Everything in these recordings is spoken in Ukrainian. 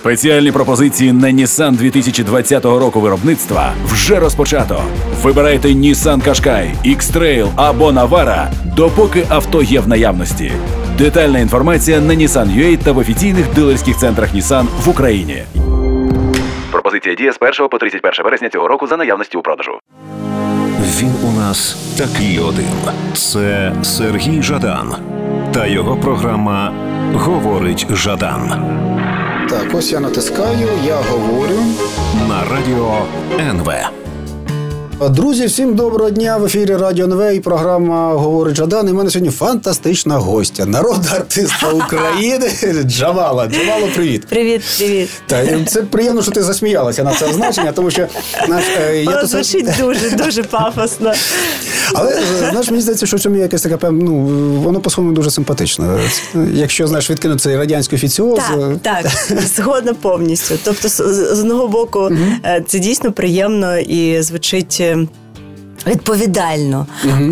Спеціальні пропозиції на Нісан 2020 року виробництва вже розпочато. Вибирайте Нісан Кашкай, Ікстрейл або Навара, допоки авто є в наявності. Детальна інформація на Нісан Юейт та в офіційних дилерських центрах Нісан в Україні. Пропозиція діє з 1 по 31 вересня цього року за наявності у продажу. Він у нас такий один. Це Сергій Жадан та його програма «Говорить Жадан». Так, ось я натискаю, я говорю. На Радіо НВ. Друзі, всім доброго дня. В ефірі Радіо НВ і програма «Говорить Жадан». І в мене сьогодні фантастична гостя. Народна артистка України Джамала. Джамала, привіт. Привіт, привіт. Це приємно, що ти засміялася на це означення, тому що... Звучить дуже пафосно. Але, знаєш, мені здається, що в цьому є якесь таке, воно по-своєму дуже симпатичне. Якщо, знаєш, відкинути цей радянський офіціоз... Так, згодна повністю. Тобто, з одного боку, це дійсно приємно і звучить відповідально.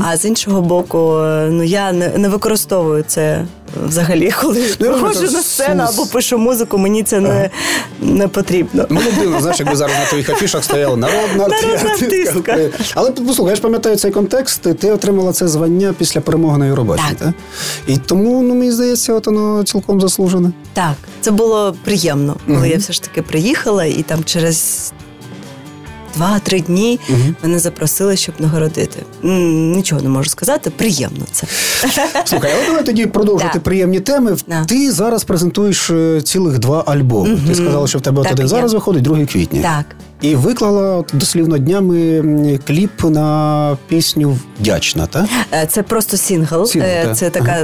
А з іншого боку, я не використовую це взагалі, коли виходжу на сцену або пишу музику, мені це не потрібно. Мені дивно, знаєш, якби зараз на твоїх афішах стояла народна артистка. Але, послухай, я ж пам'ятаю цей контекст, ти отримала це звання після перемоги на Євробаченні, так? І тому, мені здається, от воно цілком заслужене. Так, це було приємно, коли я все ж таки приїхала, і там через 2-3 дні мене запросили, щоб нагородити. Нічого не можу сказати, приємно це. Слухай, а давай тоді продовжувати приємні теми. Ти зараз презентуєш цілих 2 альбоми. Ти сказала, що в тебе один зараз виходить, 2 квітня. Так. І виклала дослівно днями кліп на пісню «Вдячна», так? Це просто сингл, це така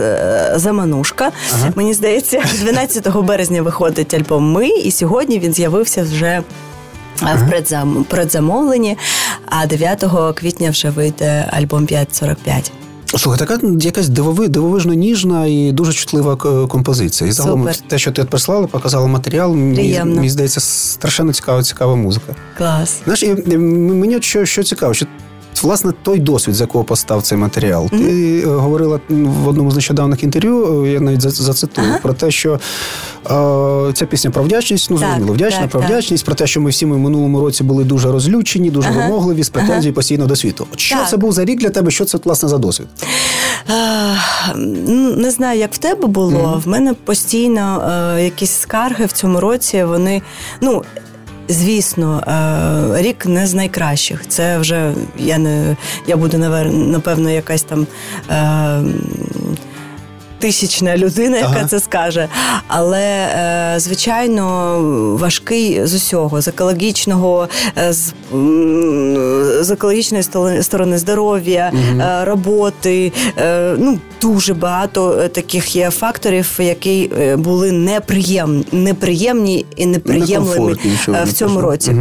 заманушка. Мені здається, 12 березня виходить альбом «Ми», і сьогодні він з'явився вже в предзамовленні, а 9 квітня вже вийде альбом 5.45. Слухай, така якась дивовижно ніжна і дуже чутлива композиція. І загалом те, що ти прислала, показала матеріал, мені здається, страшенно цікава музика. Клас. Знаєш, мені що цікаво, що власне той досвід, з якого постав цей матеріал. Ти говорила в одному з нещодавних інтерв'ю, я навіть зацитую, про те, що ця пісня про вдячність, зрозуміло, вдячна, про вдячність, про те, що ми всі в минулому році були дуже розлючені, дуже вимогливі, з претензією постійно до світу. Що це був за рік для тебе? Що це, власне, за досвід? Не знаю, як в тебе було. В мене постійно якісь скарги в цьому році, вони... Звісно, рік не з найкращих. Це вже, я буду, напевно, якась там тисячна людина, яка це скаже. Але, звичайно, важкий з усього. З екологічного, з екологічної сторони здоров'я, роботи. Дуже багато таких є факторів, які були неприємні і неприємними в цьому році.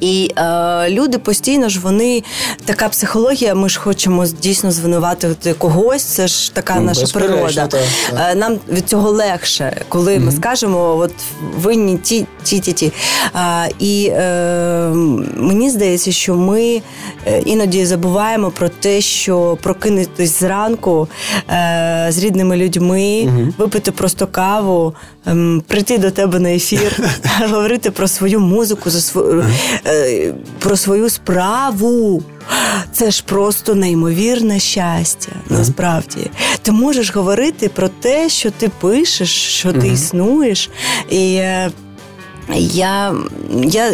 І люди постійно ж, вони, така психологія, ми ж хочемо дійсно звинуватити когось, це ж така наша природа. Нам від цього легше, коли ми скажемо, от винні ті. І мені здається, що ми іноді забуваємо про те, що прокинутись зранку з рідними людьми, випити просто каву, прийти до тебе на ефір, говорити про свою музику, про свою справу. Це ж просто неймовірне щастя, насправді. Ти можеш говорити про те, що ти пишеш, що ти існуєш. І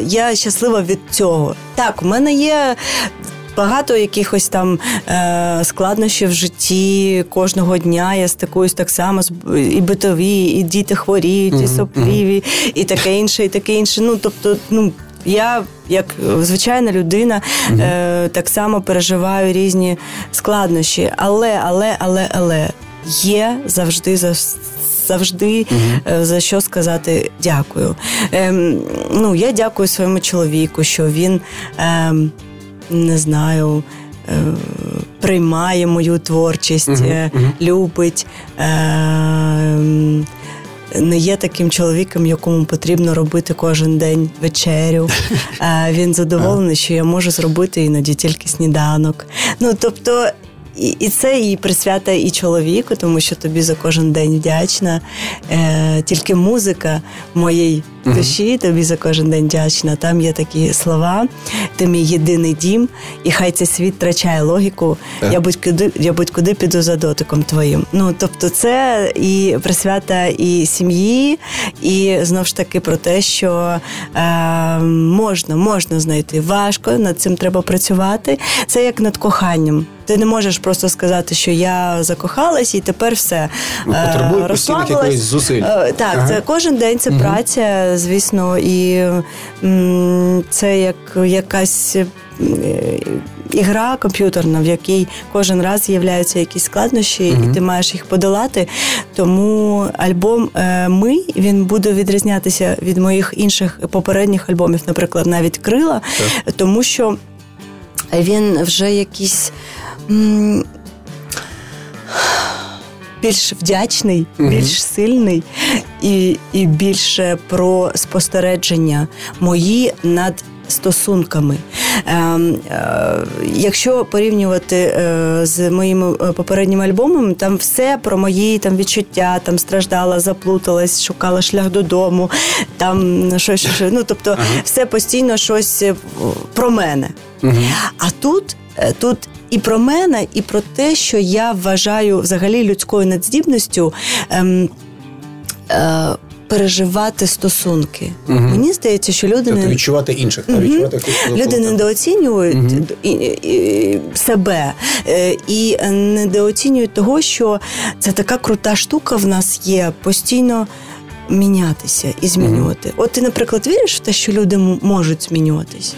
я щаслива від цього. Так, у мене є... багато якихось там складнощів в житті. Кожного дня я стикуюсь так само, і битові, і діти хворіють, і сопліві, і таке інше, і таке інше. Тобто, я, як звичайна людина, так само переживаю різні складнощі. Але є завжди за що сказати дякую. Я дякую своєму чоловіку, що він... не знаю, приймає мою творчість, любить, не є таким чоловіком, якому потрібно робити кожен день вечерю. Він задоволений, що я можу зробити іноді тільки сніданок. Тобто І це і присвята і чоловіку, тому що тобі за кожен день вдячна. Тільки музика моєї душі тобі за кожен день вдячна. Там є такі слова: ти мій єдиний дім, і хай цей світ втрачає логіку, я будь-куди піду за дотиком твоїм. Ну, тобто це і присвята і сім'ї, і знов ж таки про те, що можна знайти. Важко, над цим треба працювати. Це як над коханням. Ти не можеш просто сказати, що я закохалась і тепер все. Потребує постійних якоїсь зусиль. Так, це кожен день, це праця, звісно, і це як якась ігра комп'ютерна, в якій кожен раз з'являються якісь складнощі, і ти маєш їх подолати. Тому альбом «Ми», він буде відрізнятися від моїх інших попередніх альбомів, наприклад, навіть «Крила», тому що він вже якийсь більш вдячний, більш сильний і більше про спостереження мої над стосунками. Якщо порівнювати з моїм попереднім альбомом, там все про мої там відчуття, там страждала, заплуталась, шукала шлях додому, там щось. Ну, тобто, все постійно щось про мене. А тут і про мене, і про те, що я вважаю взагалі людською надздібністю переживати стосунки. Мені здається, що люди... Тобто відчувати інших. Відчувати люди недооцінюють себе і недооцінюють того, що це така крута штука в нас є постійно мінятися і змінювати. От ти, наприклад, віриш в те, що люди можуть змінюватись?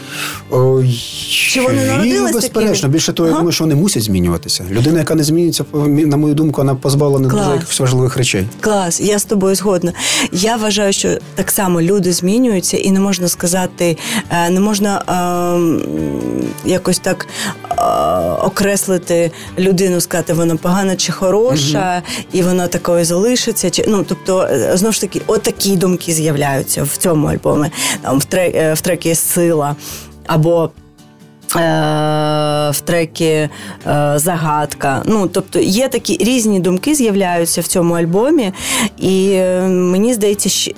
Чи вони народились безперечно. Такими? Більше того, я думаю, що вони мусять змінюватися. Людина, яка не змінюється, на мою думку, вона позбавлена дуже якихось важливих речей. Клас, я з тобою згодна. Я вважаю, що так само люди змінюються, і не можна сказати, не можна якось так окреслити людину, сказати, вона погана чи хороша, і вона такою залишиться. Чи... Ну, тобто, знову ж таки, отакі думки з'являються в цьому альбомі. Там, в трекі «Сила» або в трекі «Загадка». Ну, тобто, є такі різні думки з'являються в цьому альбомі. І мені здається, що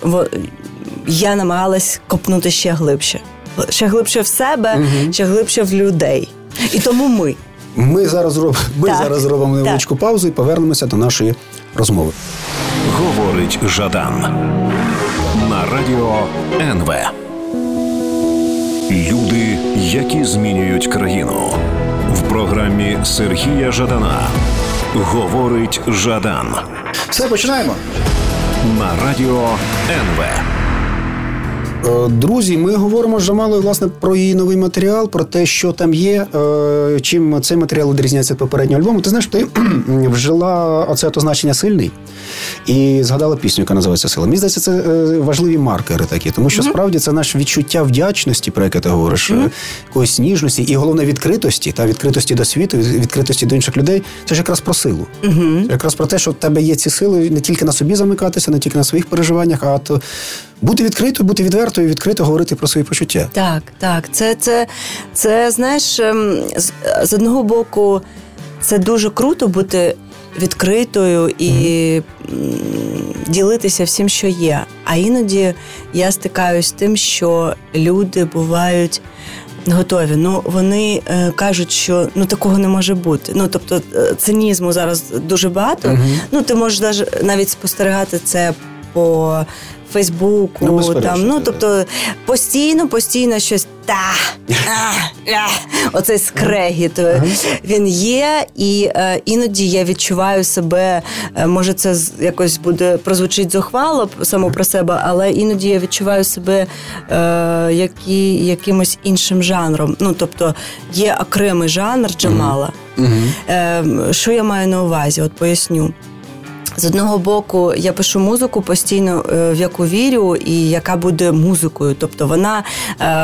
я намагалась копнути ще глибше. Ще глибше в себе, ще глибше в людей. І тому ми. Ми зараз робимо невеличку паузу і повернемося до нашої розмови. Говорить Жадан на Радіо НВ. Люди, які змінюють країну. В програмі Сергія Жадана. Говорить Жадан. Все, починаємо. На Радіо НВ. Друзі, ми говоримо з Джамалою, власне, про її новий матеріал, про те, що там є, чим цей матеріал відрізняється від попереднього альбому. Ти знаєш, ти вжила оце означення «сильний» і згадала пісню, яка називається «Сила». Мені здається, це важливі маркери такі, тому що, справді, це наше відчуття вдячності, про яке ти говориш, якоїсь ніжності і, головне, відкритості, та відкритості до світу, відкритості до інших людей. Це ж якраз про силу. Це якраз про те, що в тебе є ці сили не тільки на собі замикатися, не тільки на своїх переживаннях, а то бути відкритою, бути відвертою, відкрито говорити про свої почуття. Так. Це, знаєш, з одного боку, це дуже круто бути відкритою і ділитися всім, що є. А іноді я стикаюсь з тим, що люди бувають готові. Ну, вони кажуть, що такого не може бути. Ну, тобто, цинізму зараз дуже багато. Ну, ти можеш навіть спостерігати це по Фейсбуку, тобто постійно щось оцей скрегіт, він є, і іноді я відчуваю себе, може це якось буде прозвучить зухвало само про себе, але іноді я відчуваю себе якимось іншим жанром. Ну, тобто, є окремий жанр Джамала. Що я маю на увазі? От поясню. З одного боку, я пишу музику постійно, в яку вірю і яка буде музикою. Тобто вона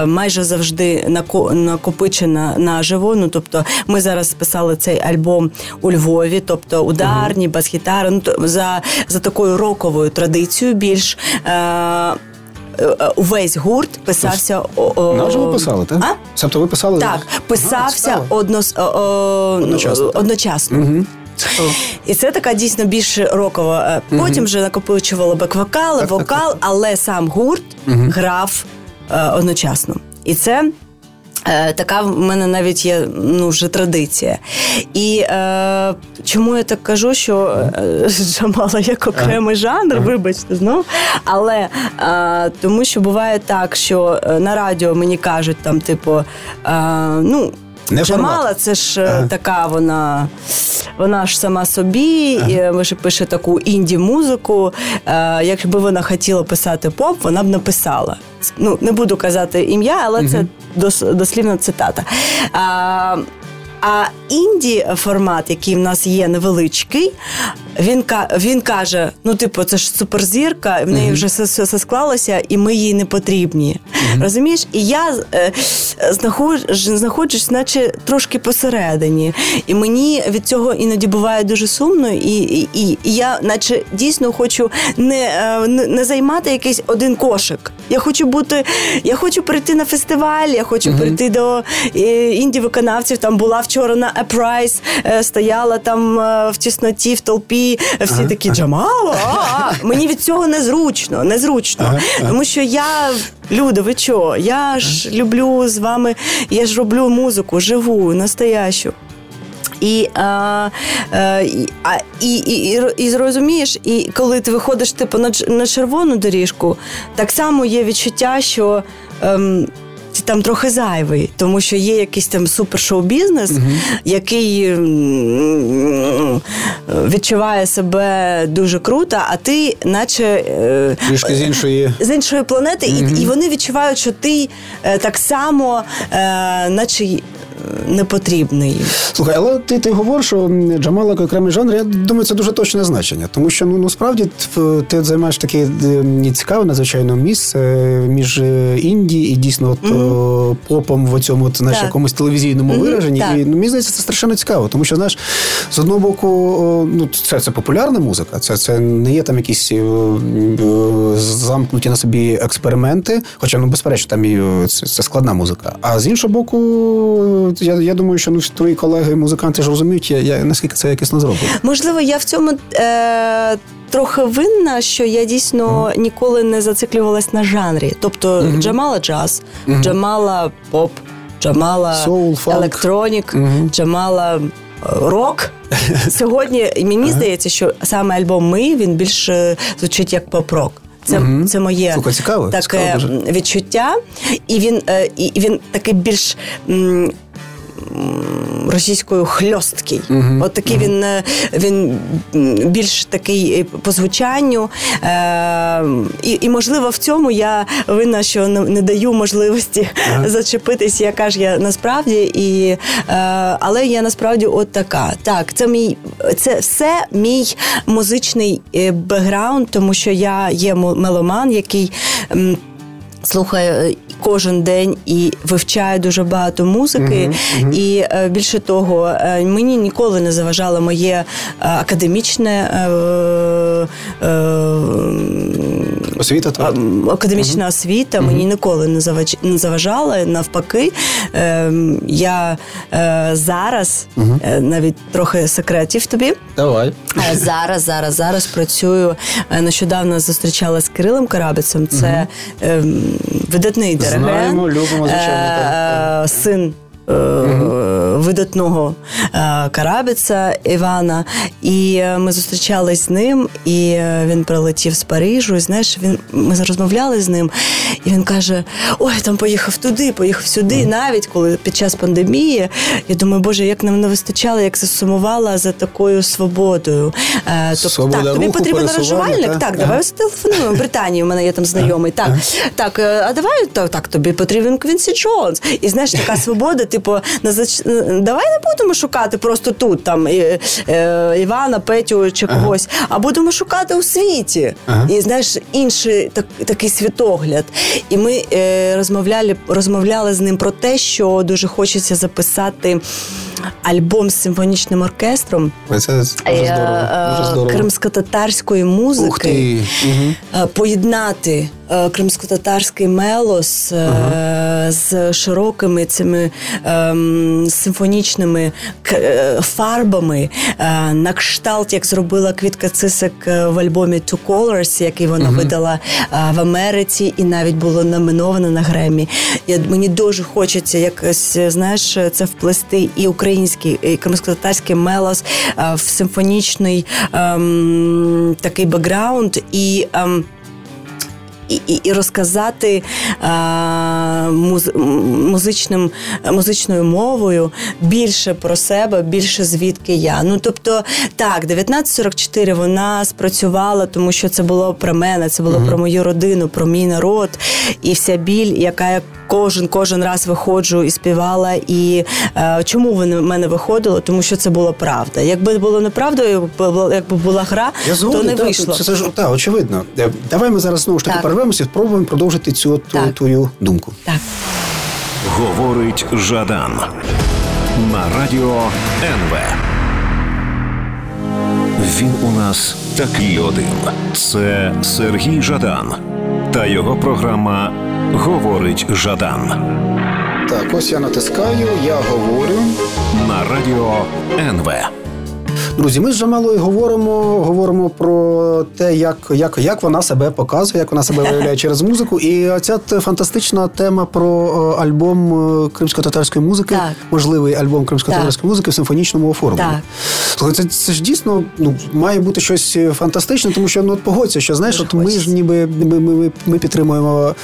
майже завжди накопичена наживо. Ну, тобто ми зараз писали цей альбом у Львові, тобто ударні, бас-гітари, за такою роковою традицією більш. увесь гурт писався... Наживо писали, так? А? Тобто ви писали? Так, писався одночасно. Угу. І це така дійсно більш рокова. Потім вже накопичували бек-вокал, вокал, але сам гурт грав одночасно. І це... Така в мене навіть є вже традиція. І чому я так кажу, що Джамала як окремий жанр, вибачте, знов. Але тому що буває так, що на радіо мені кажуть, там, типу, Джамала, це ж така вона ж сама собі, пише таку інді-музику. Якби вона хотіла писати поп, вона б написала. Не буду казати ім'я, але це дослівна цитата. А інді-формат, який в нас є невеличкий, він каже, це ж суперзірка, в неї вже все склалося, і ми їй не потрібні. Розумієш? І я знаходжусь, наче трошки посередині. І мені від цього іноді буває дуже сумно, і я наче дійсно хочу не займати якийсь один кошик. Я хочу прийти на фестиваль, я хочу прийти до інді-виконавців, там була вчора на Апрайс, стояла там в тісноті, в толпі, всі такі, Джамала, мені від цього незручно. Тому що люди, ви чого? Я ж люблю з вами, я ж роблю музику, живу, настоящу. І розумієш, і коли ти виходиш на червону доріжку, так само є відчуття, що... ти там трохи зайвий, тому що є якийсь там супер-шоу-бізнес, який відчуває себе дуже круто, а ти наче трішки з іншої планети, і вони відчувають, що ти так само наче непотрібний. Слухай, але ти говориш, що Джамала – окремий жанр, я думаю, це дуже точне значення, тому що, справді, ти займаєш таке цікаве, надзвичайно, місце між інді і, дійсно, попом в цьому, якомусь телевізійному вираженні, і, мені здається, це страшенно цікаво, тому що, з одного боку, це популярна музика, це не є там якісь замкнуті на собі експерименти, хоча, безперечно, там це складна музика, а з іншого боку, я думаю, що твої колеги-музиканти ж розуміють, наскільки це якісно зроблено. Можливо, я в цьому трохи винна, що я дійсно ніколи не зациклювалась на жанрі. Тобто Джамала джаз, Джамала поп, Джамала електронік, Джамала рок. Сьогодні мені здається, що саме альбом «Ми», він більше звучить як поп-рок. Це моє таке відчуття. І він такий більш російською хльосткий. От такий він більш такий по звучанню. І, можливо, в цьому я винна, що не даю можливості зачепитись, яка ж я насправді. Але я насправді от така. Так, це все мій музичний бекграунд, тому що я є меломан, який слухає кожен день і вивчаю дуже багато музики. І більше того, мені ніколи не заважало моє академічне освіта, академічна освіта мені ніколи не заважала. Навпаки, я зараз навіть трохи секретів тобі. Давай. Зараз працюю. Нещодавно зустрічалася з Кирилом Карабицем. Це видатний диригент. Знаємо, любимо, звичайно. Син видатного Карабіця Івана. І ми зустрічались з ним, і він прилетів з Парижу, і, ми розмовляли з ним, і він каже, там поїхав туди, поїхав сюди, навіть коли під час пандемії. Я думаю, Боже, як нам не вистачало, як засумувала за такою свободою. Свобода руху, тобі потрібен аранжувальник? Так, давай телефонуємо в Британії, у мене є там знайомий. Так, а давай, тобі потрібен Квінсі Джонс. І, така свобода, ти типу, давай не будемо шукати просто тут, там, Івана, Петю чи когось, а будемо шукати у світі. Ага. І, знаєш, інший такий світогляд. І ми розмовляли з ним про те, що дуже хочеться записати альбом з симфонічним оркестром кримськотатарської музики, поєднати кримськотатарський мелос з широкими цими симфонічними фарбами на кшталт, як зробила Квітка Цисек в альбомі Two Colors, який вона видала в Америці і навіть було номіновано на Греммі. Мені дуже хочеться якось, знаєш, це вплести і український, і кримськотатарський мелос в симфонічний такий бекграунд і розказати музичною мовою більше про себе, більше звідки я. Ну, тобто, так, 1944 вона спрацювала, тому що це було про мене, це було про мою родину, про мій народ. І вся біль, яка я кожен раз виходжу і співала. І чому в мене виходило? Тому що це була правда. Якби було неправда, якби була гра, то не вийшло. Так, очевидно. Давай ми зараз знову ж таки перервемося і спробуємо продовжити цю твою думку. Так. Говорить Жадан на Радіо НВ. Він у нас такий один. Це Сергій Жадан та його програма «Говорить Жадан». Так, ось я натискаю, я говорю. На Радіо НВ. Друзі, ми з Джамалою говоримо про те, як вона себе показує, як вона себе виявляє через музику. І ця фантастична тема про альбом кримськотатарської музики, можливий альбом кримськотатарської музики в симфонічному оформленні. Це ж дійсно має бути щось фантастичне, тому що погодься, що знаєш, от ми ж ніби ми підтримуємо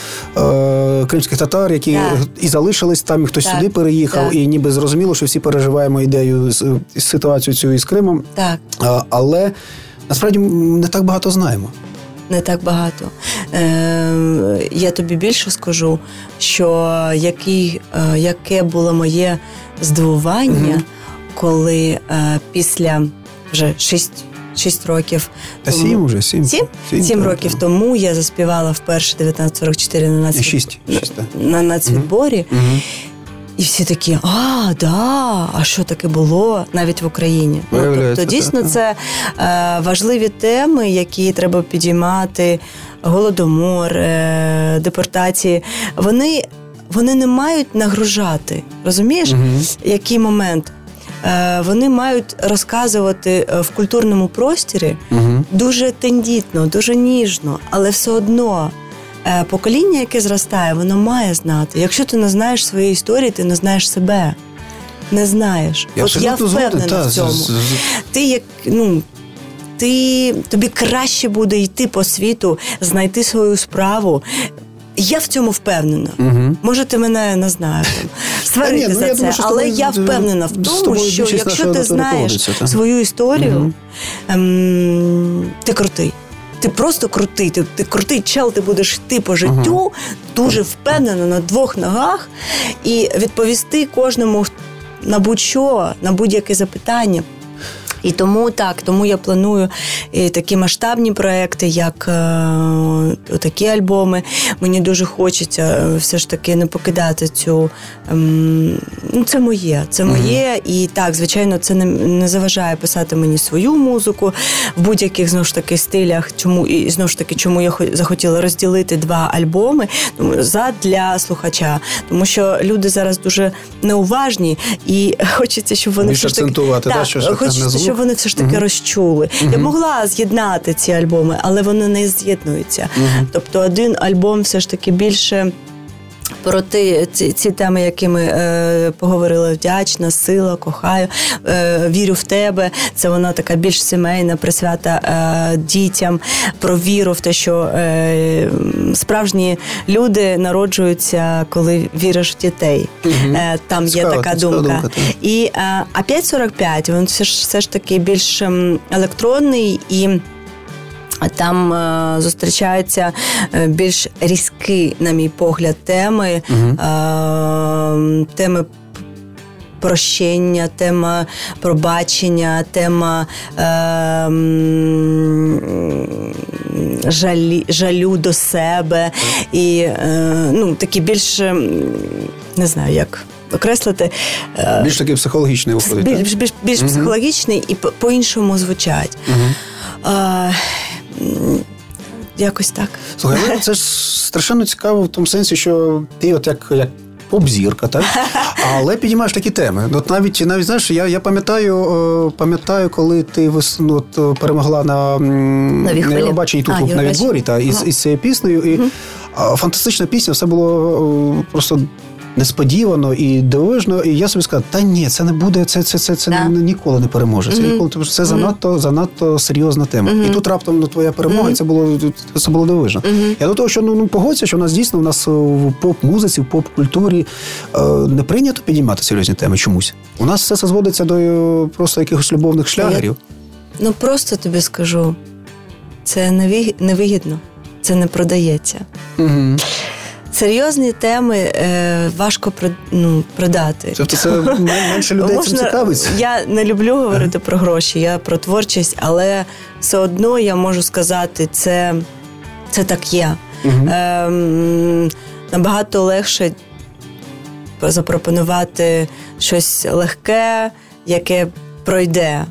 кримських татар, які і залишились там, і хтось сюди переїхав, і ніби зрозуміло, що всі переживаємо ідею ситуацію цю із Кримом. Так. Але, насправді, не так багато знаємо. Не так багато. Я тобі більше скажу, що яке було моє здивування, коли після вже 6 років тому... 7 вже, 7. 7 років тому я заспівала вперше 1944 на нацвідборі. І всі такі, а що таке було навіть в Україні? Тобто, дійсно, це важливі теми, які треба підіймати, голодомор, депортації. Вони не мають нагружати, розумієш? Який момент? Вони мають розказувати в культурному просторі дуже тендітно, дуже ніжно, але все одно... Покоління, яке зростає, воно має знати. Якщо ти не знаєш своєї історії, ти не знаєш себе. Не знаєш. Я впевнена в цьому. Тобі краще буде йти по світу, знайти свою справу. Я в цьому впевнена. Може, ти мене не знаєш. Сварити за це. Але я впевнена в тому, що якщо ти знаєш свою історію, ти крутий. Ти просто крутий, ти крутий чел, ти будеш йти по життю, дуже впевнено на двох ногах і відповісти кожному на будь-що, на будь-яке запитання. І тому я планую і такі масштабні проекти, як такі альбоми. Мені дуже хочеться все ж таки не покидати цю... Це моє. І так, звичайно, це не заважає писати мені свою музику в будь-яких, знову ж таки, стилях. Чому я захотіла розділити два альбоми для слухача. Тому що люди зараз дуже неуважні і хочеться, щоб вони... Більше акцентувати, щоб вони все ж таки розчули. Я могла з'єднати ці альбоми, але вони не з'єднуються. Тобто один альбом все ж таки більше про ці теми, які ми поговорили. Вдячна, сила, кохаю, вірю в тебе. Це вона така більш сімейна, присвята дітям, про віру в те, що справжні люди народжуються, коли віриш в дітей. Там є така думка. І а 5:45, він все ж таки більш електронний і... Там зустрічаються більш різкі, на мій погляд, теми прощення, тема пробачення, тема жалю до себе і такі більше, не знаю, як окреслити. Більш такий психологічний виходить. Більш угу. психологічний і по-іншому звучать. Угу. Якось так. Слухай, ну, це ж страшенно цікаво в тому сенсі, що ти от як поп-зірка, так? Але піднімаєш такі теми. От навіть знаєш, я пам'ятаю, коли ти перемогла на Євробаченні тут на відборі із цією піснею. І фантастична пісня, все було просто несподівано і дивовижно, і я собі сказав, та ні, це не буде, це ніколи не переможе. Це ніколи, тому що це занадто серйозна тема. І тут раптом твоя перемога, і це було дивовижно. Я до того, що погодься, що у нас в поп-музиці, в поп-культурі не прийнято підіймати серйозні теми чомусь. У нас все зводиться до просто якихось любовних шлягерів. Просто тобі скажу, це невигідно, це не продається. Угу. Серйозні теми важко продати. Тобто це менше людей цим цікавиться? Я не люблю говорити про гроші, я про творчість, але все одно я можу сказати, це так є. Угу. Набагато легше запропонувати щось легке, яке пройде.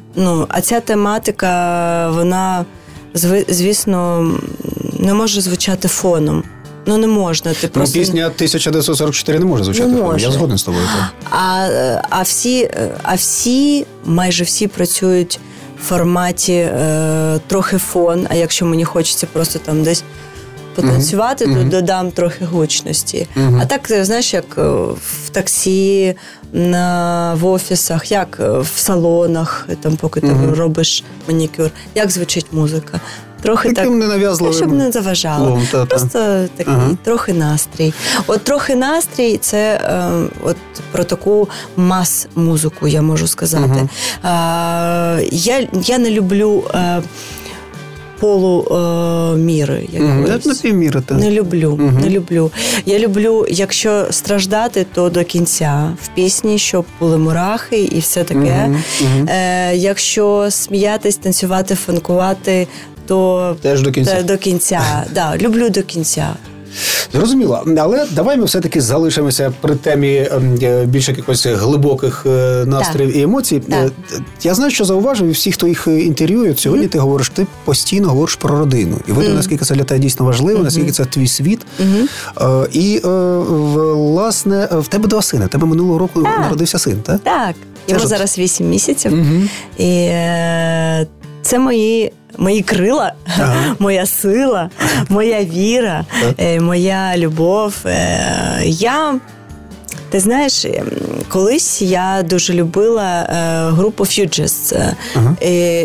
А ця тематика, вона, звісно, не може звучати фоном. Не можна. Ти просто... Пісня 1944 не може звучати. Я згоден з тобою. А всі, майже всі працюють в форматі трохи фон, а якщо мені хочеться просто там десь потанцювати, то додам трохи гучності. А так, знаєш, як в таксі, в офісах, як в салонах, там, поки ти робиш манікюр, як звучить музика. Трохи так, щоб не заважало. Просто такий трохи настрій. От трохи настрій – це про таку мас-музику, я можу сказати. Я не люблю полуміри. Не люблю. Я люблю, якщо страждати, то до кінця. В пісні, щоб були мурахи і все таке. Якщо сміятись, танцювати, фанкувати – то теж до кінця. Да, люблю до кінця. Зрозуміло. Але давай ми все-таки залишимося при темі більш якихось глибоких настроїв і емоцій. Так. Я знаю, що зауважив, і всі, хто їх інтерв'ює, сьогодні ти постійно говориш про родину. І видно, наскільки це для тебе дійсно важливо, наскільки це твій світ. І, власне, в тебе два сини. В тебе минулого року народився син, так? Так. Йому зараз 8 місяців. І це мої крила, моя сила, моя віра, моя любов. Ти знаєш, колись я дуже любила групу Fugees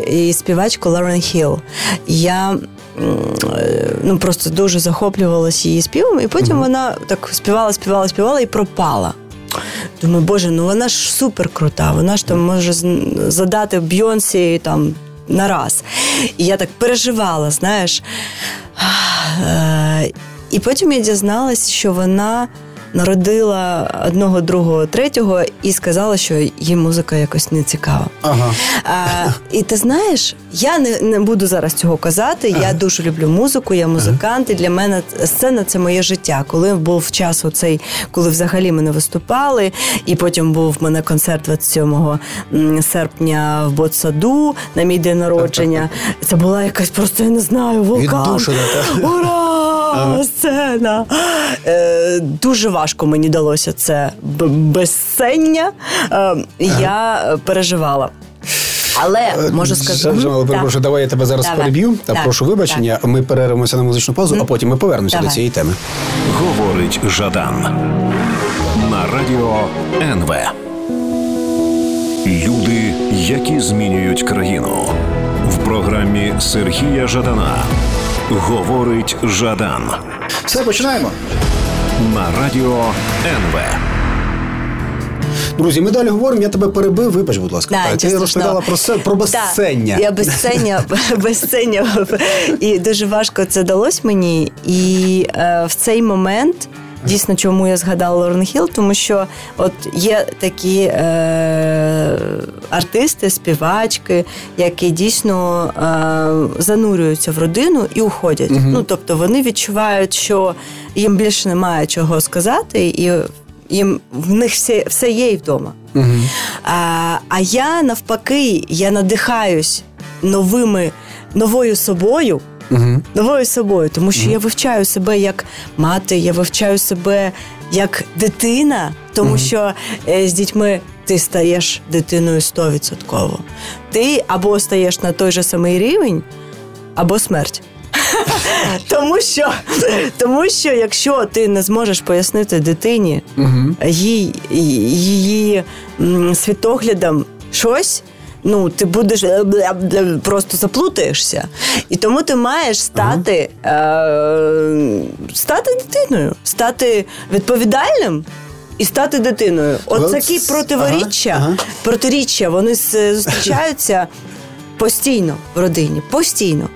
і співачку Ларен Хіл. Я просто дуже захоплювалась її співом, і потім вона так співала і пропала. Думаю, боже, вона ж супер крута, вона ж там може задати Б'йонсі там нараз. І я так переживала, знаєш. І потім я дізналась, що вона народила одного, другого, третього і сказала, що їй музика якось не цікава. І ти знаєш, я не буду зараз цього казати, я дуже люблю музику, я музикант, і для мене сцена – це моє життя. Коли був час оцей, коли взагалі ми не виступали, і потім був в мене концерт 27 серпня в Ботсаду на мій день народження, це була якась просто, я не знаю, вулкан. Ура! Сцена. Дуже важко мені далося це безсення. Я переживала. Але, можу сказати... Джамала, перепрошую, давай я тебе зараз переб'ю. Прошу вибачення. Ми перервемося на музичну паузу, а потім ми повернемося до цієї теми. Говорить Жадан. На Радіо НВ. Люди, які змінюють країну. В програмі Сергія Жадана. Говорить Жадан. Все, починаємо. На Радіо НВ. Друзі, ми далі говоримо. Я тебе перебив. Вибач, будь ласка. Ти розповідала про безсення. Я безсення. І дуже важко це далось мені. І в цей момент Дійсно, чому я згадала Ларен Хіл, тому що от є такі артисти, співачки, які дійсно занурюються в родину і уходять. Угу. Ну, тобто вони відчувають, що їм більше немає чого сказати, і їм в них все є і вдома. Угу. А я навпаки, я надихаюсь новою собою. Uh-huh. Новою собою, тому що uh-huh. я вивчаю себе як мати, я вивчаю себе як дитина, тому uh-huh. що з дітьми ти стаєш дитиною 100%. Ти або стаєш на той же самий рівень, або смерть. Тому що якщо ти не зможеш пояснити дитині її світоглядом щось, ну, ти будеш просто заплутаєшся. І тому ти маєш стати дитиною, стати відповідальним і стати дитиною. От такі протиріччя, вони зустрічаються постійно в родині, постійно.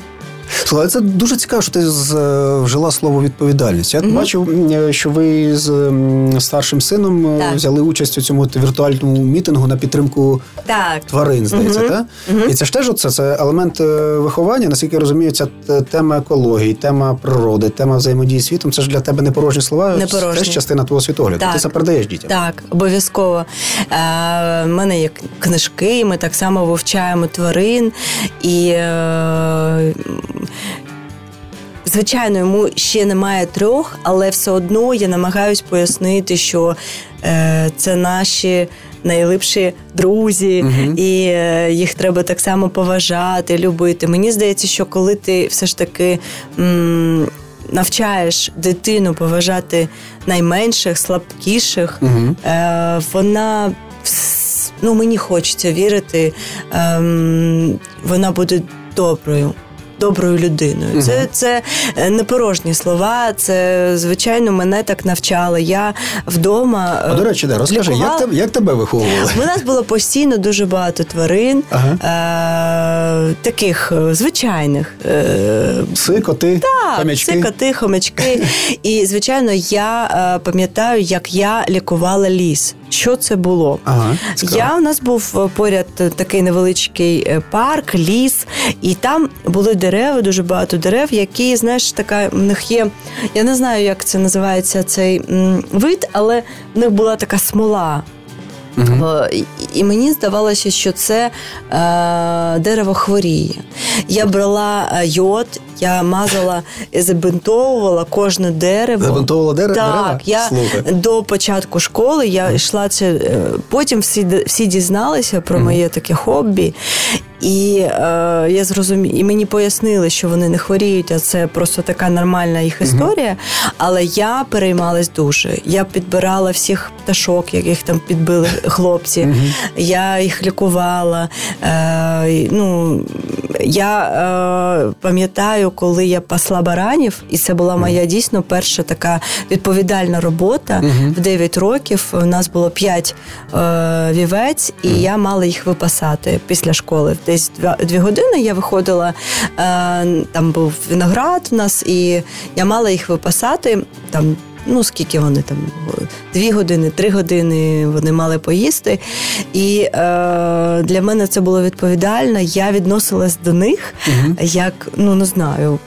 Слухай, це дуже цікаво, що ти вжила слово «відповідальність». Я mm-hmm. бачу, що ви з старшим сином так. взяли участь у цьому віртуальному мітингу на підтримку так. тварин, здається, mm-hmm. так? Mm-hmm. І це ж теж це елемент виховання, наскільки я розумію, ця тема екології, тема природи, тема взаємодії з світом, це ж для тебе не порожні слова, це теж частина твого світогляду. Так. Ти це передаєш дітям. Так, обов'язково. У мене є книжки, ми так само вивчаємо тварин, і звичайно, йому ще немає 3, але все одно я намагаюсь пояснити, що це наші найліпші друзі, угу. і їх треба так само поважати, любити. Мені здається, що коли ти все ж таки навчаєш дитину поважати найменших, слабкіших, угу. Вона, ну мені хочеться вірити, вона буде доброю людиною. Uh-huh. Це не порожні слова, це, звичайно, мене так навчало. Я вдома... А, до речі, розкажи, як тебе виховували? У нас було постійно дуже багато тварин, ага. Таких звичайних. Пси, коти, хомячки. Пси, коти, хомячки. І, звичайно, я пам'ятаю, як я лікувала ліс. Що це було? Ага, у нас був поряд такий невеличкий парк, ліс, і там були дерева, дуже багато дерев, які, знаєш, в них є, я не знаю, як це називається цей вид, але в них була така смола. Угу. І мені здавалося, що це дерево хворіє. Я брала йод, я мазала, забинтовувала кожне дерево. Забинтовувала дерева? Так, я до початку школи я йшла це. Потім всі дізналися про моє таке хобі. І я зрозуміла, і мені пояснили, що вони не хворіють, а це просто така нормальна їх історія. Mm-hmm. Але я переймалась дуже. Я підбирала всіх пташок, яких там підбили хлопці. Mm-hmm. Я їх лікувала. Я пам'ятаю, коли я пасла баранів, і це була моя дійсно перша така відповідальна робота. Mm-hmm. В 9 років у нас було 5 вівець, і я мала їх випасати після школи. Десь 2 години я виходила, там був виноград у нас, і я мала їх випасати, там, скільки вони там, 2 години, 3 години вони мали поїсти. І для мене це було відповідально, я відносилась до них, угу. як, не знаю,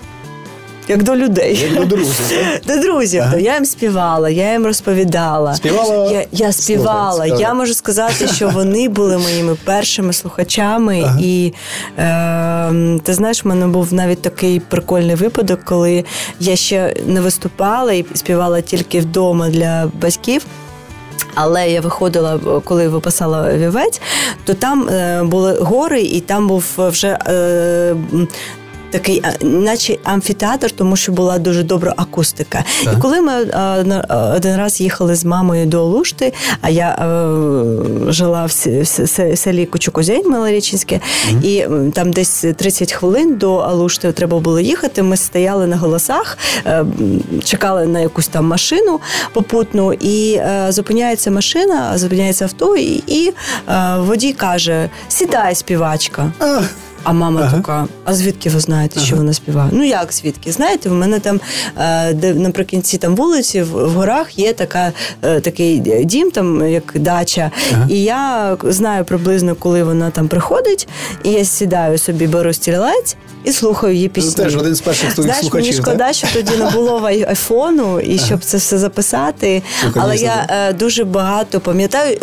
як до людей. Як до друзів. До друзів. Ага. Я їм співала, я їм розповідала. Я співала. Я можу сказати, що вони були моїми першими слухачами. Ага. І, ти знаєш, в мене був навіть такий прикольний випадок, коли я ще не виступала і співала тільки вдома для батьків. Але я виходила, коли випасала вівець, то там були гори, і там був вже... такий, наче амфітеатр, тому що була дуже добра акустика. Так. І коли ми один раз їхали з мамою до Алушти, а я жила в селі Кучукозєнь, Малорічинське, mm-hmm. і там десь 30 хвилин до Алушти треба було їхати, ми стояли на голосах, чекали на якусь там машину попутну, і зупиняється машина, зупиняється авто, і водій каже: «Сідай, співачка». А мама така, а звідки ви знаєте, що вона співає? Ну як звідки? Знаєте, в мене там, де наприкінці там вулиці, в горах є такий дім, там як дача. І я знаю приблизно, коли вона там приходить, і я сідаю собі, беру стілець і слухаю її пісні. Це теж один з перших слухачів. Знаєш, мені шкода, що тоді не було айфону, і щоб це все записати. Але я дуже багато пам'ятаю,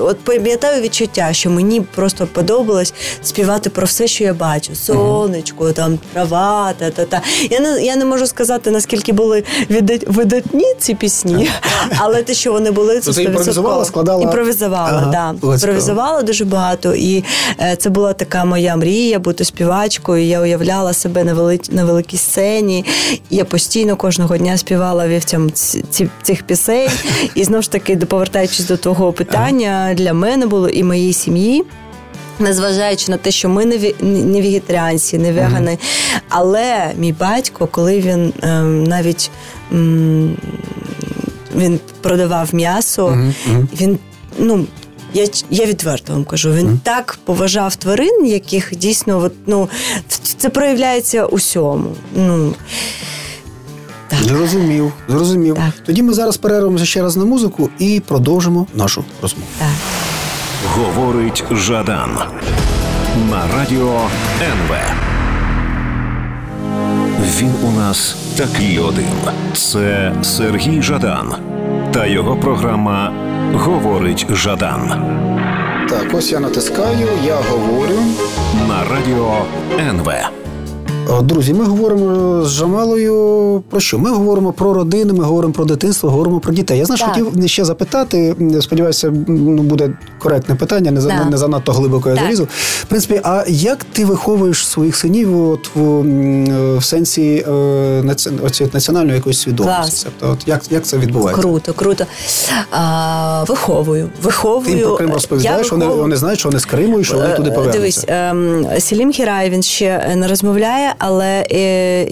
відчуття, що мені просто подобалось співати про все, що я бачу. Сонечко, там, трава, та-та-та. Я не можу сказати, наскільки були видатні ці пісні, але те, що вони були, це 100%. Ти імпровізувала, складала? Імпровізувала, так. Імпровізувала дуже багато, і це була така моя мрія, бути співачкою. Я уявляла себе на великій сцені. Я постійно кожного дня співала вівцям цих пісень. І знову ж таки, повертаючись до того питання, для мене було і моїй сім'ї, незважаючи на те, що ми не вегетаріанці, не вегани, але мій батько, коли він навіть він продавав м'ясо, він, ну, я відверто вам кажу, він так поважав тварин, яких дійсно, от, ну, це проявляється усьому. Ну, так. Зрозумів. Так. Тоді ми зараз перервемося ще раз на музику і продовжимо нашу розмову. Так. Говорить Жадан на Радіо НВ. Він у нас такий один. Це Сергій Жадан та його програма «Говорить Жадан». Так, ось я натискаю, я говорю. На Радіо НВ. Друзі, ми говоримо з Джамалою про що? Ми говоримо про родину, ми говоримо про дитинство, говоримо про дітей. Я, знаєш, хотів ще запитати, сподіваюся, буде коректне питання, не занадто глибоко я залізу. В принципі, а як ти виховуєш своїх синів от в сенсі національної якоїсь свідомості? Тобто, от як це відбувається? Круто. Виховую. Ти їм про Крим розповідаєш, вони знають, що вони з Криму і що вони туди повернуться. Дивись, Селім Хірай, він ще не розмовляє, але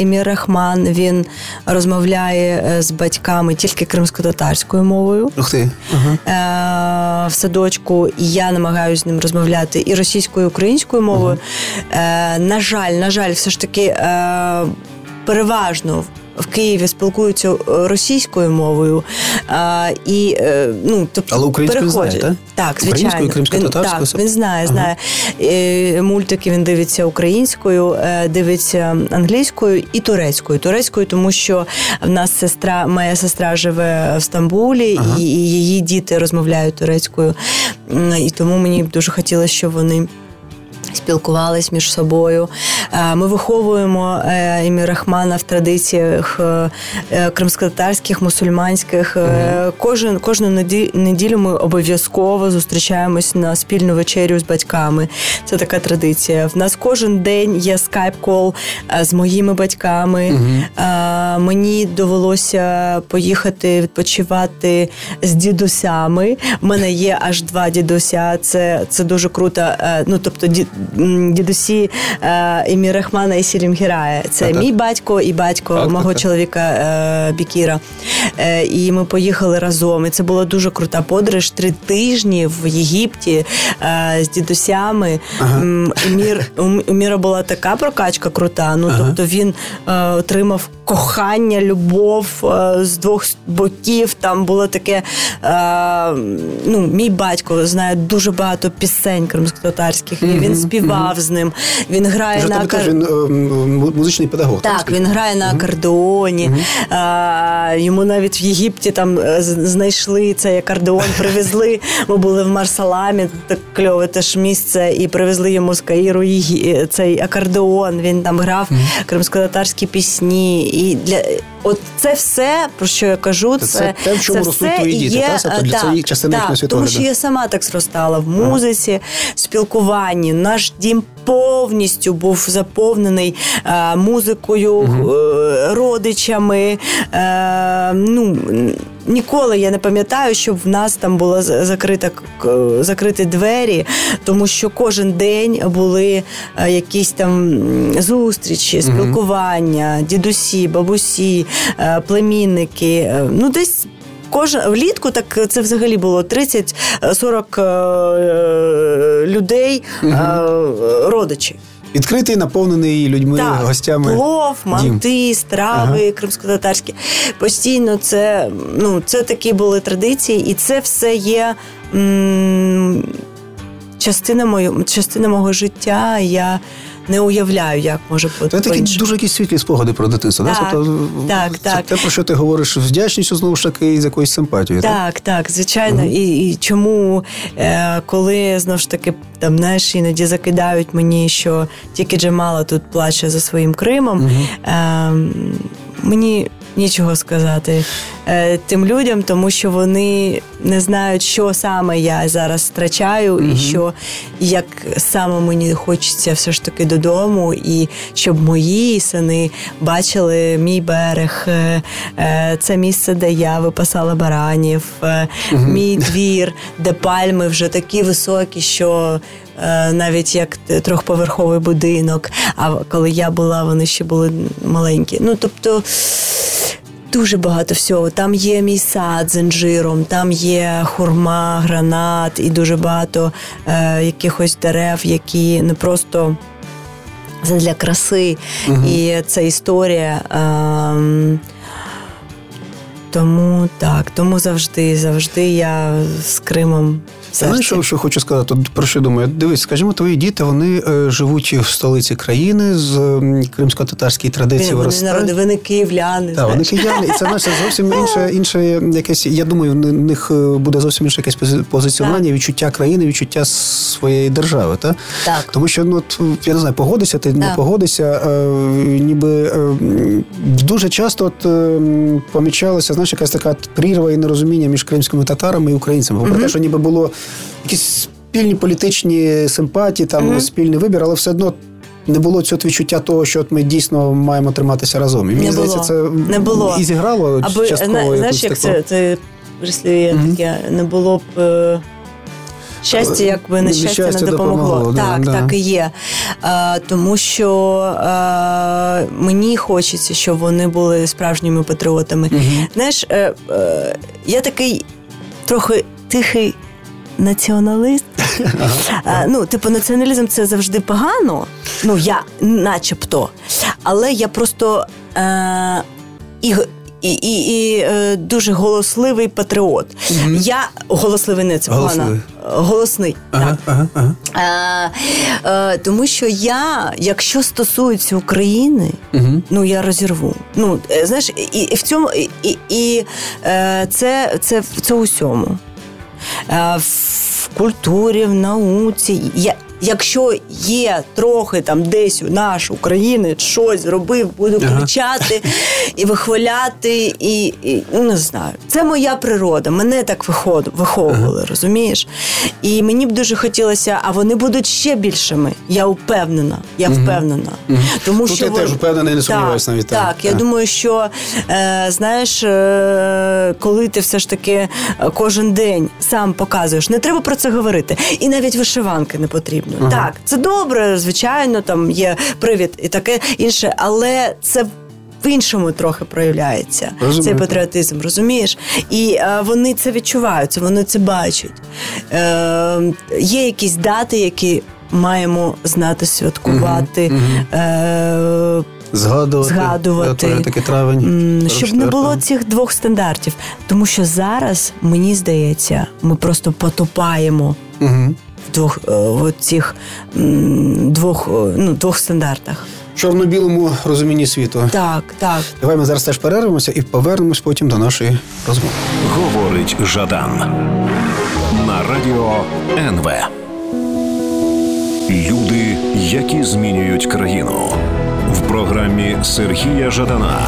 Емір Рахман, він розмовляє з батьками тільки кримськотатарською мовою. Ух ти. В садочку. І я намагаюся з ним розмовляти і російською, і українською мовою. На жаль, все ж таки переважно в Києві спілкуються російською мовою. Тобто, але українською знає, так? Так, звичайно. Він знає. Мультики він дивиться українською, дивиться англійською і турецькою. Турецькою, тому що в нас моя сестра живе в Стамбулі, і її діти розмовляють турецькою. І тому мені дуже хотілося, щоб вони спілкувались між собою. Ми виховуємо Еміра Рахмана в традиціях кримськотатарських, мусульманських. Кожну неділю ми обов'язково зустрічаємось на спільну вечерю з батьками. Це така традиція. В нас кожен день є скайп-кол з моїми батьками. Мені довелося поїхати відпочивати з дідусями. У мене є аж 2 дідуся. Це дуже круто. Ну, тобто, дідусі Еміра Рахмана і Селім Хірая. Це мій батько і батько мого чоловіка Бікіра. І ми поїхали разом. І це була дуже крута подорож. 3 тижні в Єгипті з дідусями. У Міра була така прокачка крута. Ну, тобто він отримав кохання, любов з 2 боків. Там було таке... мій батько знає дуже багато пісень кримськотатарських. Він співав з ним, він грає на акордеоні. Він музичний педагог. Так, він грає на акордеоні. Йому навіть в Єгипті там знайшли цей акордеон, привезли. Ми були в Марсаламі, так кльове теж місце, і привезли йому з Каїру цей акордеон. Він там грав кримськотатарські пісні. І от це все, про що я кажу, це те, в чому ростуть твої діти. Це їх частина їхнього світогляду. Тому що я сама так зростала в музиці, спілкуванні. Наш дім повністю був заповнений музикою, родичами. Ніколи я не пам'ятаю, щоб в нас там були закриті двері, тому що кожен день були якісь там зустрічі, спілкування, дідусі, бабусі, племінники. Ну, десь влітку так це взагалі було 30-40 людей, родичі. Відкритий, наповнений людьми, так, гостями. Плов, манти, страви, ага, кримськотатарські. Постійно це, ну, це такі були традиції, і це все є частина мого життя. Я не уявляю, як може бути. Це такі дуже якісь світлі спогади про дитинство. Так, так, так. Це те, про що ти говориш, вдячністю, знову ж таки, і з якоюсь симпатією. Так, так, так, звичайно. Угу. І чому, коли, знову ж таки, там, знаєш, іноді закидають мені, що тільки Джамала тут плаче за своїм Кримом, угу, мені нічого сказати тим людям, тому що вони не знають, що саме я зараз втрачаю, угу, і що, як саме мені хочеться все ж таки додому, і щоб мої сини бачили мій берег, це місце, де я випасала баранів, угу, мій двір, де пальми вже такі високі, що навіть як трьохповерховий будинок, а коли я була, вони ще були маленькі. Ну, тобто, дуже багато всього. Там є мій сад з інжиром, там є хурма, гранат і дуже багато якихось дерев, які не просто для краси. Угу. І це історія. Тому так, тому завжди я з Кримом. Знаєш, що хочу сказати, про що думаю? Дивись, скажімо, твої діти, вони живуть в столиці країни, з кримсько-татарської традиції виростають. Вони київляни. Так, вони київляни, і це, знаєш, зовсім інше якесь, я думаю, в них буде зовсім інше якесь позиціонування, відчуття країни, відчуття своєї держави, так? Так. Тому що, ну, я не знаю, погодишся ти, не погодишся, ніби дуже часто помічалося, знаєш, якась така прірва і нерозуміння між кримськими татарами і українцями. Про те, що ніби було якісь спільні політичні симпатії, там, mm-hmm, спільний вибір, але все одно не було цього відчуття того, що ми дійсно маємо триматися разом. І мені здається, це і зіграло частково. Знаєш, як це прислів'я таке, не було б щастя, якби нещастя не допомогло. Так, так і є. Тому що мені хочеться, щоб вони були справжніми патріотами. Знаєш, я такий трохи тихий націоналіст. Ну, типу, націоналізм – це завжди погано. Ну, я начебто. Але я просто дуже голосливий патріот. Mm-hmm. Я голосливий, не це погано. Голосний. Ага, ага, ага. Тому що я, якщо стосується України, uh-huh, ну, я розірву. Ну, знаєш, і в цьому, це у всьому. В культурі, в науці. Якщо є трохи там десь у наш українець щось зробив, буду кричати і вихваляти, і не знаю. Це моя природа. Мене так виховували, розумієш? І мені б дуже хотілося, а вони будуть ще більшими. Я впевнена. Тому що ти теж впевнена і не сумніваюся навіть. Так, я думаю, що, знаєш, коли ти все ж таки кожен день сам показуєш, не треба про це говорити. І навіть вишиванки не потрібно. Ага. Так, це добре, звичайно, там є привід і таке інше, але це в іншому трохи проявляється, цей патріотизм, розумієш? І вони це відчувають, вони це бачать. Є якісь дати, які маємо знати, святкувати, згадувати. Такий травень, щоб не було цих двох стандартів. Тому що зараз, мені здається, ми просто потопаємо в двох стандартах. В чорно-білому розумінні світу. Так, так. Давай ми зараз теж перервемося і повернемось потім до нашої розмови. Говорить Жадан. На Радіо НВ. Люди, які змінюють країну. В програмі Сергія Жадана.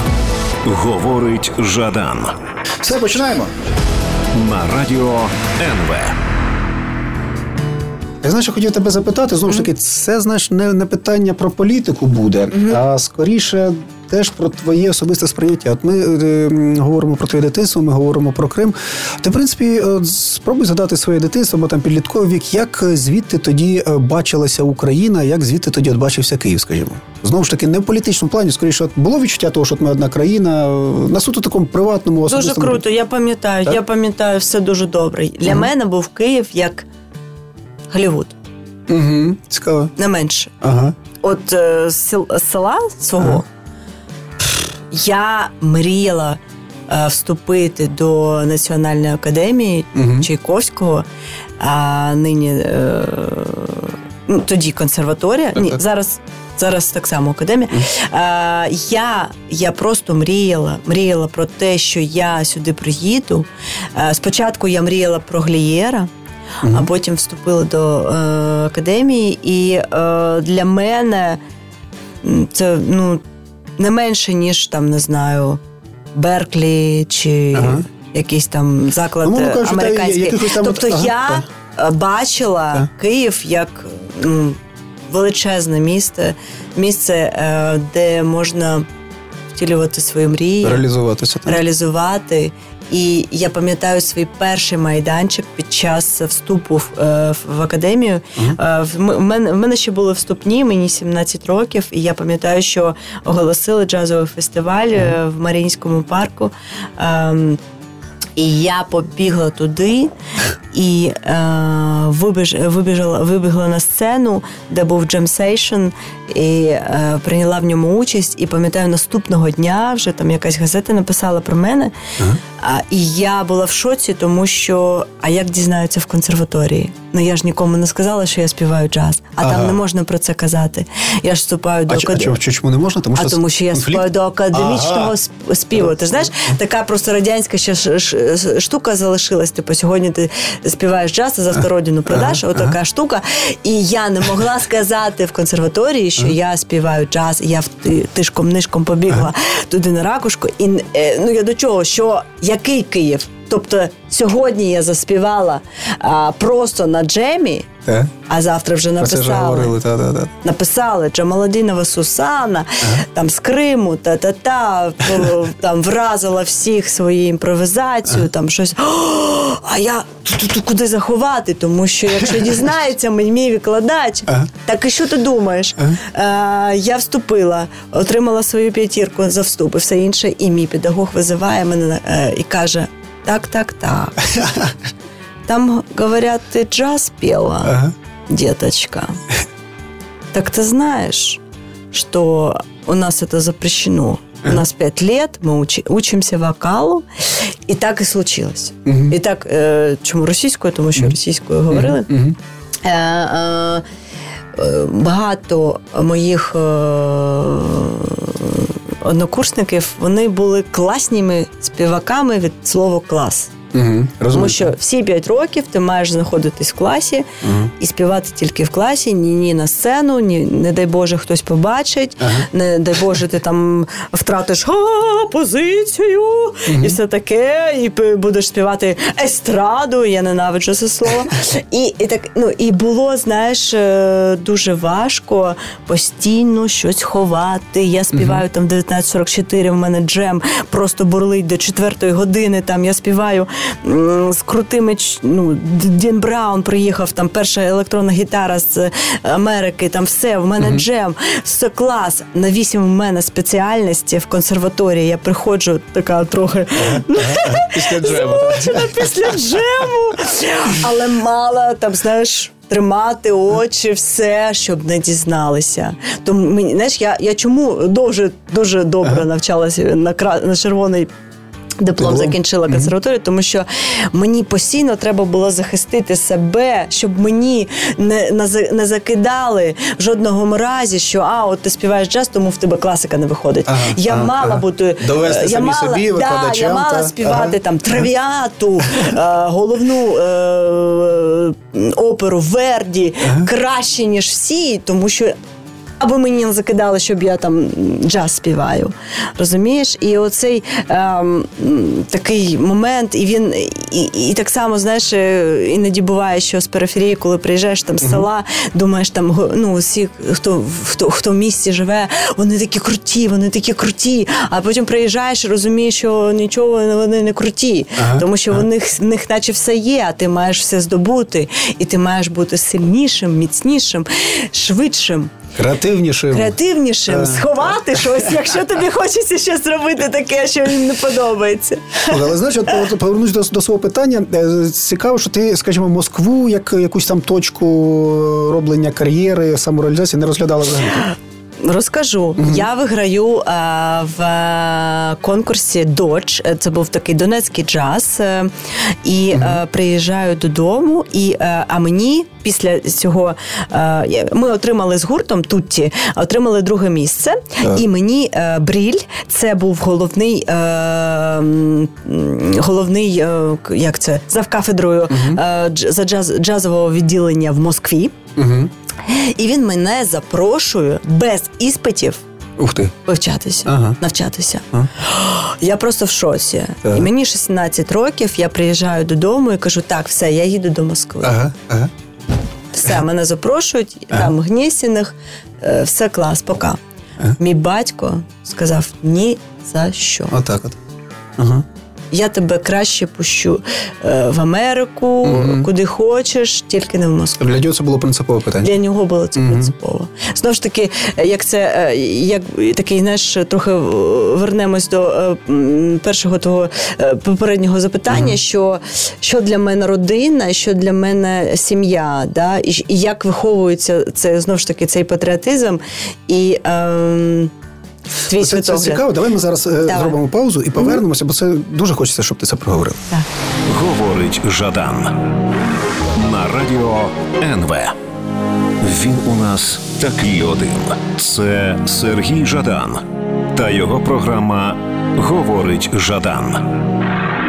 Говорить Жадан. Все, починаємо. На Радіо НВ. Я, знаєш, хотів тебе запитати, знову ж таки, це, знаєш, не питання про політику буде, а скоріше теж про твоє особисте сприйняття. От ми говоримо про твоє дитинство, ми говоримо про Крим. Ти, в принципі, спробуй згадати своє дитинство, бо там підлітковий вік, як звідти тоді бачилася Україна, як звідти тоді от бачився Київ, скажімо. Знову ж таки, не в політичному плані, скоріше, було відчуття того, що ми одна країна, на суто такому приватному особистому. Дуже круто, я пам'ятаю, так? Я пам'ятаю, все дуже добре. Для мене був Київ як Голлівуд. Цікаво. Не менше. Ага. от з села свого я мріяла вступити до Національної академії Чайковського, а нині тоді консерваторія. Ні, зараз так само академія. Я просто мріяла про те, що я сюди приїду. Спочатку я мріяла про Глієра, а потім вступила до академії. І для мене це не менше, ніж там, не знаю, Берклі чи якийсь там заклад американський. Тобто я бачила Київ як величезне місце, де можна втілювати свої мрії, реалізувати. І я пам'ятаю свій перший майданчик під час вступу в академію. В мене ще були вступні, мені 17 років, і я пам'ятаю, що оголосили джазовий фестиваль в Маріїнському парку. І я побігла туди і вибігла на сцену, де був джем-сейшн, і прийняла в ньому участь. І пам'ятаю, наступного дня вже там якась газета написала про мене. І я була в шоці, тому що, а як дізнаються в консерваторії? Ну, я ж нікому не сказала, що я співаю джаз. А там не можна про це казати. Я ж вступаю до академічного. А чому не можна? Тому що я вступаю до академічного співу. Ти знаєш, така просто радянська ще штука залишилась. Типу, сьогодні ти співаєш джаз, а завтра родину продаш. Отака штука. І я не могла сказати в консерваторії, що я співаю джаз. І я тишком-нишком побігла туди на ракушку. І, я до чого? Що який Київ? Тобто сьогодні я заспівала просто на джемі, а завтра вже написали Джамаладінова Сусана, там з Криму, там вразила всіх своєю імпровізацією, там щось. А я куди заховати? Тому що якщо дізнається мій викладач, так і що ти думаєш? Я вступила, отримала свою 5 за вступ і все інше, і мій педагог визиває мене і каже: Так. Там, говорят, ты джаз пела, деточка. Так ты знаешь, что у нас это запрещено. У нас 5 лет, мы учимся вокалу. И так и случилось. И так, чому російською, тому що російською говорили. Багато моїх однокурсників, вони були класними співаками від слова «клас». Тому що всі 5 років ти маєш знаходитись в класі і співати тільки в класі, ні на сцену, не дай Боже, хтось побачить, не дай Боже, ти там втратиш позицію і все таке, і будеш співати естраду, я ненавиджу це слово. І так, і було, знаєш, дуже важко постійно щось ховати. Я співаю там 19:44, в мене джем просто бурлить до 4:00, там я співаю з крутими, Дін Браун приїхав, там перша електронна гітара з Америки, там все, в мене джем, все клас. На 8 в мене спеціальності в консерваторії. Я приходжу така трохи після джему. Але мала, там, знаєш, тримати очі, все, щоб не дізналися. Тому, знаєш, я чому дуже добре навчалася на червоний диплом закінчила консерваторію, тому що мені постійно треба було захистити себе, щоб мені не закидали в жодному разі, що от ти співаєш джаз, тому в тебе класика не виходить. Я мала бути... Довести самі собі, викладачам. Я мала співати там Травіату, головну оперу Верді, краще, ніж всі, тому що або мені не закидали, щоб я там джаз співаю. Розумієш? І оцей такий момент, і він і так само, знаєш, іноді буває, що з периферії, коли приїжджаєш там з села, думаєш там, всі, хто в місті живе, вони такі круті. А потім приїжджаєш і розумієш, що нічого вони не круті. Тому що в них наче все є, а ти маєш все здобути. І ти маєш бути сильнішим, міцнішим, швидшим. Креативнішим. Сховати щось, якщо тобі хочеться ще зробити таке, що їм не подобається. Але знаєш, от повернусь до свого питання. Цікаво, що ти, скажімо, Москву, як якусь там точку роблення кар'єри, самореалізації не розглядала взагалі? Розкажу. Mm-hmm. Я виграю в конкурсі «Додж». Це був такий донецький джаз. І приїжджаю додому, а мені після цього... ми отримали з гуртом «Тутті», отримали друге місце. Так. І мені Бріль, це був головний як це, завкафедрою за джазового відділення в Москві. Mm-hmm. І він мене запрошує без іспитів вивчатися, навчатися. Ага. Я просто в шоці. Ага. І мені 16 років, я приїжджаю додому і кажу, так, все, я їду до Москви. Ага. Все, мене запрошують, там Гнєсіних, все клас, пока. Ага. Мій батько сказав, ні за що. Отак. Ага. Я тебе краще пущу в Америку, куди хочеш, тільки не в Москву. Для нього це було принципове питання? Для нього було це принципово. Знову ж таки, як це, як такий, знаєш, трохи вернемось до першого того попереднього запитання, що для мене родина, що для мене сім'я, да? І як виховується це, знову ж таки, цей патріотизм і... Це цікаво. Давай ми зараз зробимо паузу і повернемося, бо це дуже хочеться, щоб ти це проговорив. Так. Говорить Жадан на Радіо НВ. Він у нас такий один. Це Сергій Жадан та його програма «Говорить Жадан».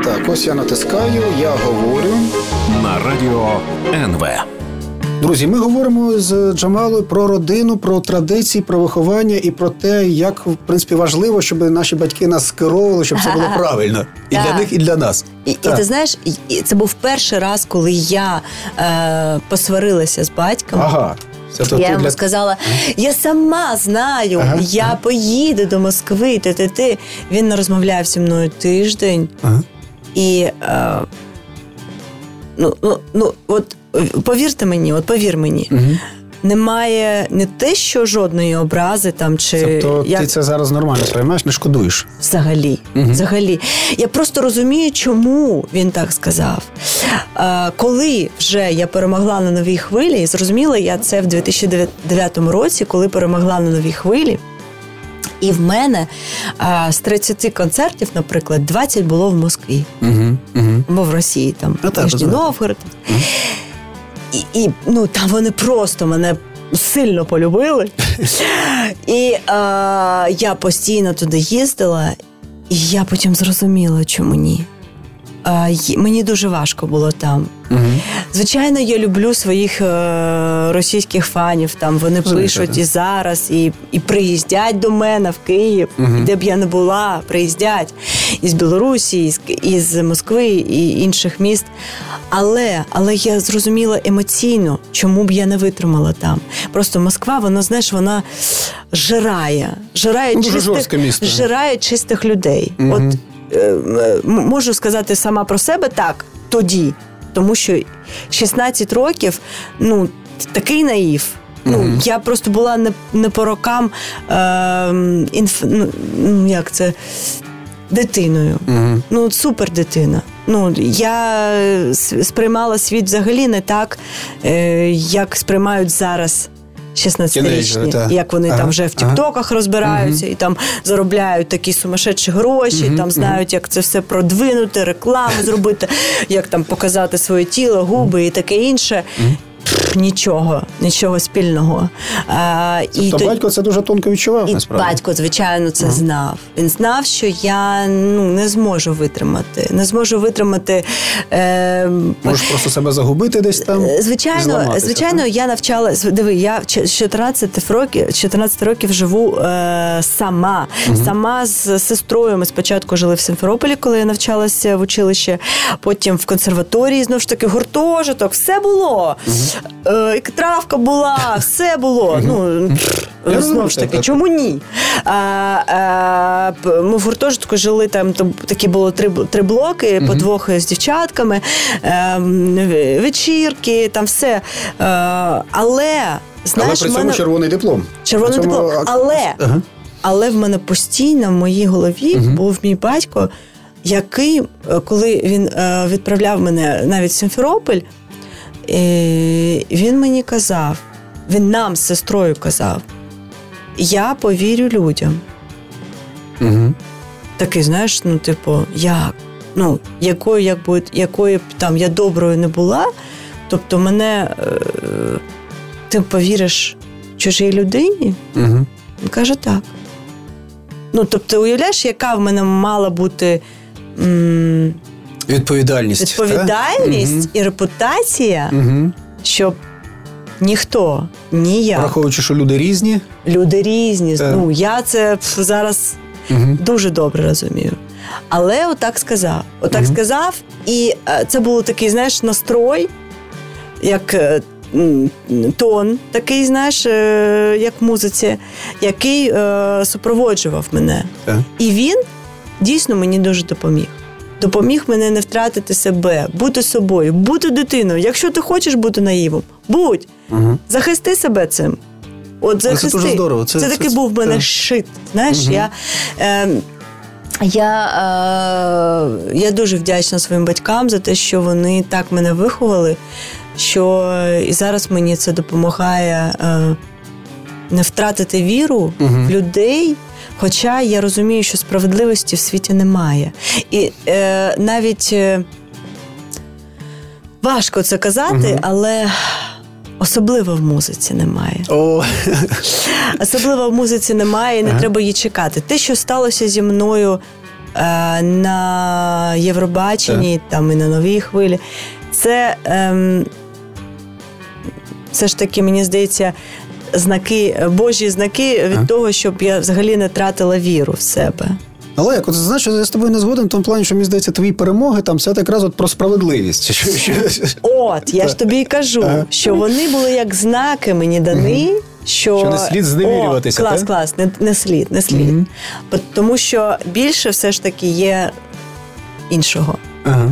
Так, ось я натискаю, я говорю на Радіо НВ. Друзі, ми говоримо з Джамалою про родину, про традиції, про виховання і про те, як, в принципі, важливо, щоб наші батьки нас керували, щоб це було правильно. І для них, і для нас. І ти знаєш, це був перший раз, коли я посварилася з батьком. Я йому сказала, я сама знаю, я поїду до Москви, Він не розмовляв зі мною тиждень. І... от повір мені, немає не те, що жодної образи там чи... Тобто ти це зараз нормально сприймаєш, не шкодуєш? Взагалі. Я просто розумію, чому він так сказав. Коли вже я перемогла на новій хвилі, і зрозуміла я це в 2009 році, коли перемогла на новій хвилі, і в мене з 30 концертів, наприклад, 20 було в Москві. Або в Росії, там, Нижній Новгород. І там вони просто мене сильно полюбили. І я постійно туди їздила, і я потім зрозуміла, чому ні. Мені дуже важко було там. Звичайно, я люблю своїх російських фанів. Там вони пишуть і зараз, і приїздять до мене в Київ, де б я не була, приїздять із Білорусі, із Москви і інших міст. Але я зрозуміла емоційно, чому б я не витримала там. Просто Москва, вона, знаєш, вона жирає чистих людей. От можу сказати сама про себе так тоді, тому що 16 років, такий наїв. Я просто була не по рокам дитиною. Супер дитина. Я сприймала світ взагалі не так, як сприймають зараз 16-річні, як вони там вже в тіктоках розбираються і там заробляють такі сумасшедші гроші, там знають, як це все продвинути, рекламу зробити, як там показати своє тіло, губи і таке інше. Нічого спільного. Тобто батько це дуже тонко відчував, насправді? Батько, звичайно, це знав. Він знав, що я не зможу витримати. Можеш просто себе загубити десь там? Звичайно, я навчалася. Диви, я 14 років живу сама. Сама з сестрою. Ми спочатку жили в Сімферополі, коли я навчалася в училищі. Потім в консерваторії, знову ж таки, гуртожиток. Все було. Травка була, все було. Знову ж таки, чому ні? Ми в гуртожитку жили, там такі було три блоки, по двох з дівчатками, вечірки, там все. Але Знаєш, але при цьому червоний диплом. Червоний диплом. Але в мене постійно в моїй голові був мій батько, який, коли він відправляв мене навіть в Сімферополь, він мені казав, він нам з сестрою казав, я повірю людям. Угу. Такий, знаєш, ну, типу, як? Ну, якою б там я доброю не була, тобто мене, ти повіриш чужій людині? Угу. Він каже, так. Ну, тобто, уявляєш, яка в мене мала бути відповідальність і репутація, щоб ніхто, ні я. Враховуючи, що люди різні? Люди різні. Ну, я це зараз дуже добре розумію. Але отак сказав. Отак сказав, і це був такий, знаєш, настрой, як тон такий, знаєш, як в музиці, який супроводжував мене. І він дійсно мені дуже допоміг. Допоміг мене не втратити себе, бути собою, бути дитиною. Якщо ти хочеш бути наївом, будь! Захисти себе цим. От захисти. Це дуже здорово. Це такий був в мене щит. Знаєш, я дуже вдячна своїм батькам за те, що вони так мене виховали, що і зараз мені це допомагає не втратити віру в людей, хоча я розумію, що справедливості в світі немає. І навіть важко це казати, але особливо в музиці немає. Особливо в музиці немає, і не треба її чекати. Те, що сталося зі мною на Євробаченні, там і на Новій хвилі, це все ж таки, мені здається, божі знаки від того, щоб я взагалі не тратила віру в себе. Але як, знаєш, я з тобою не згоден в тому плані, що, мені здається, твої перемоги, там все якраз от про справедливість. От, я ж тобі і кажу, що вони були як знаки мені дані, що не слід зневірюватися. Клас, не слід. Тому що більше все ж таки є іншого. Ага.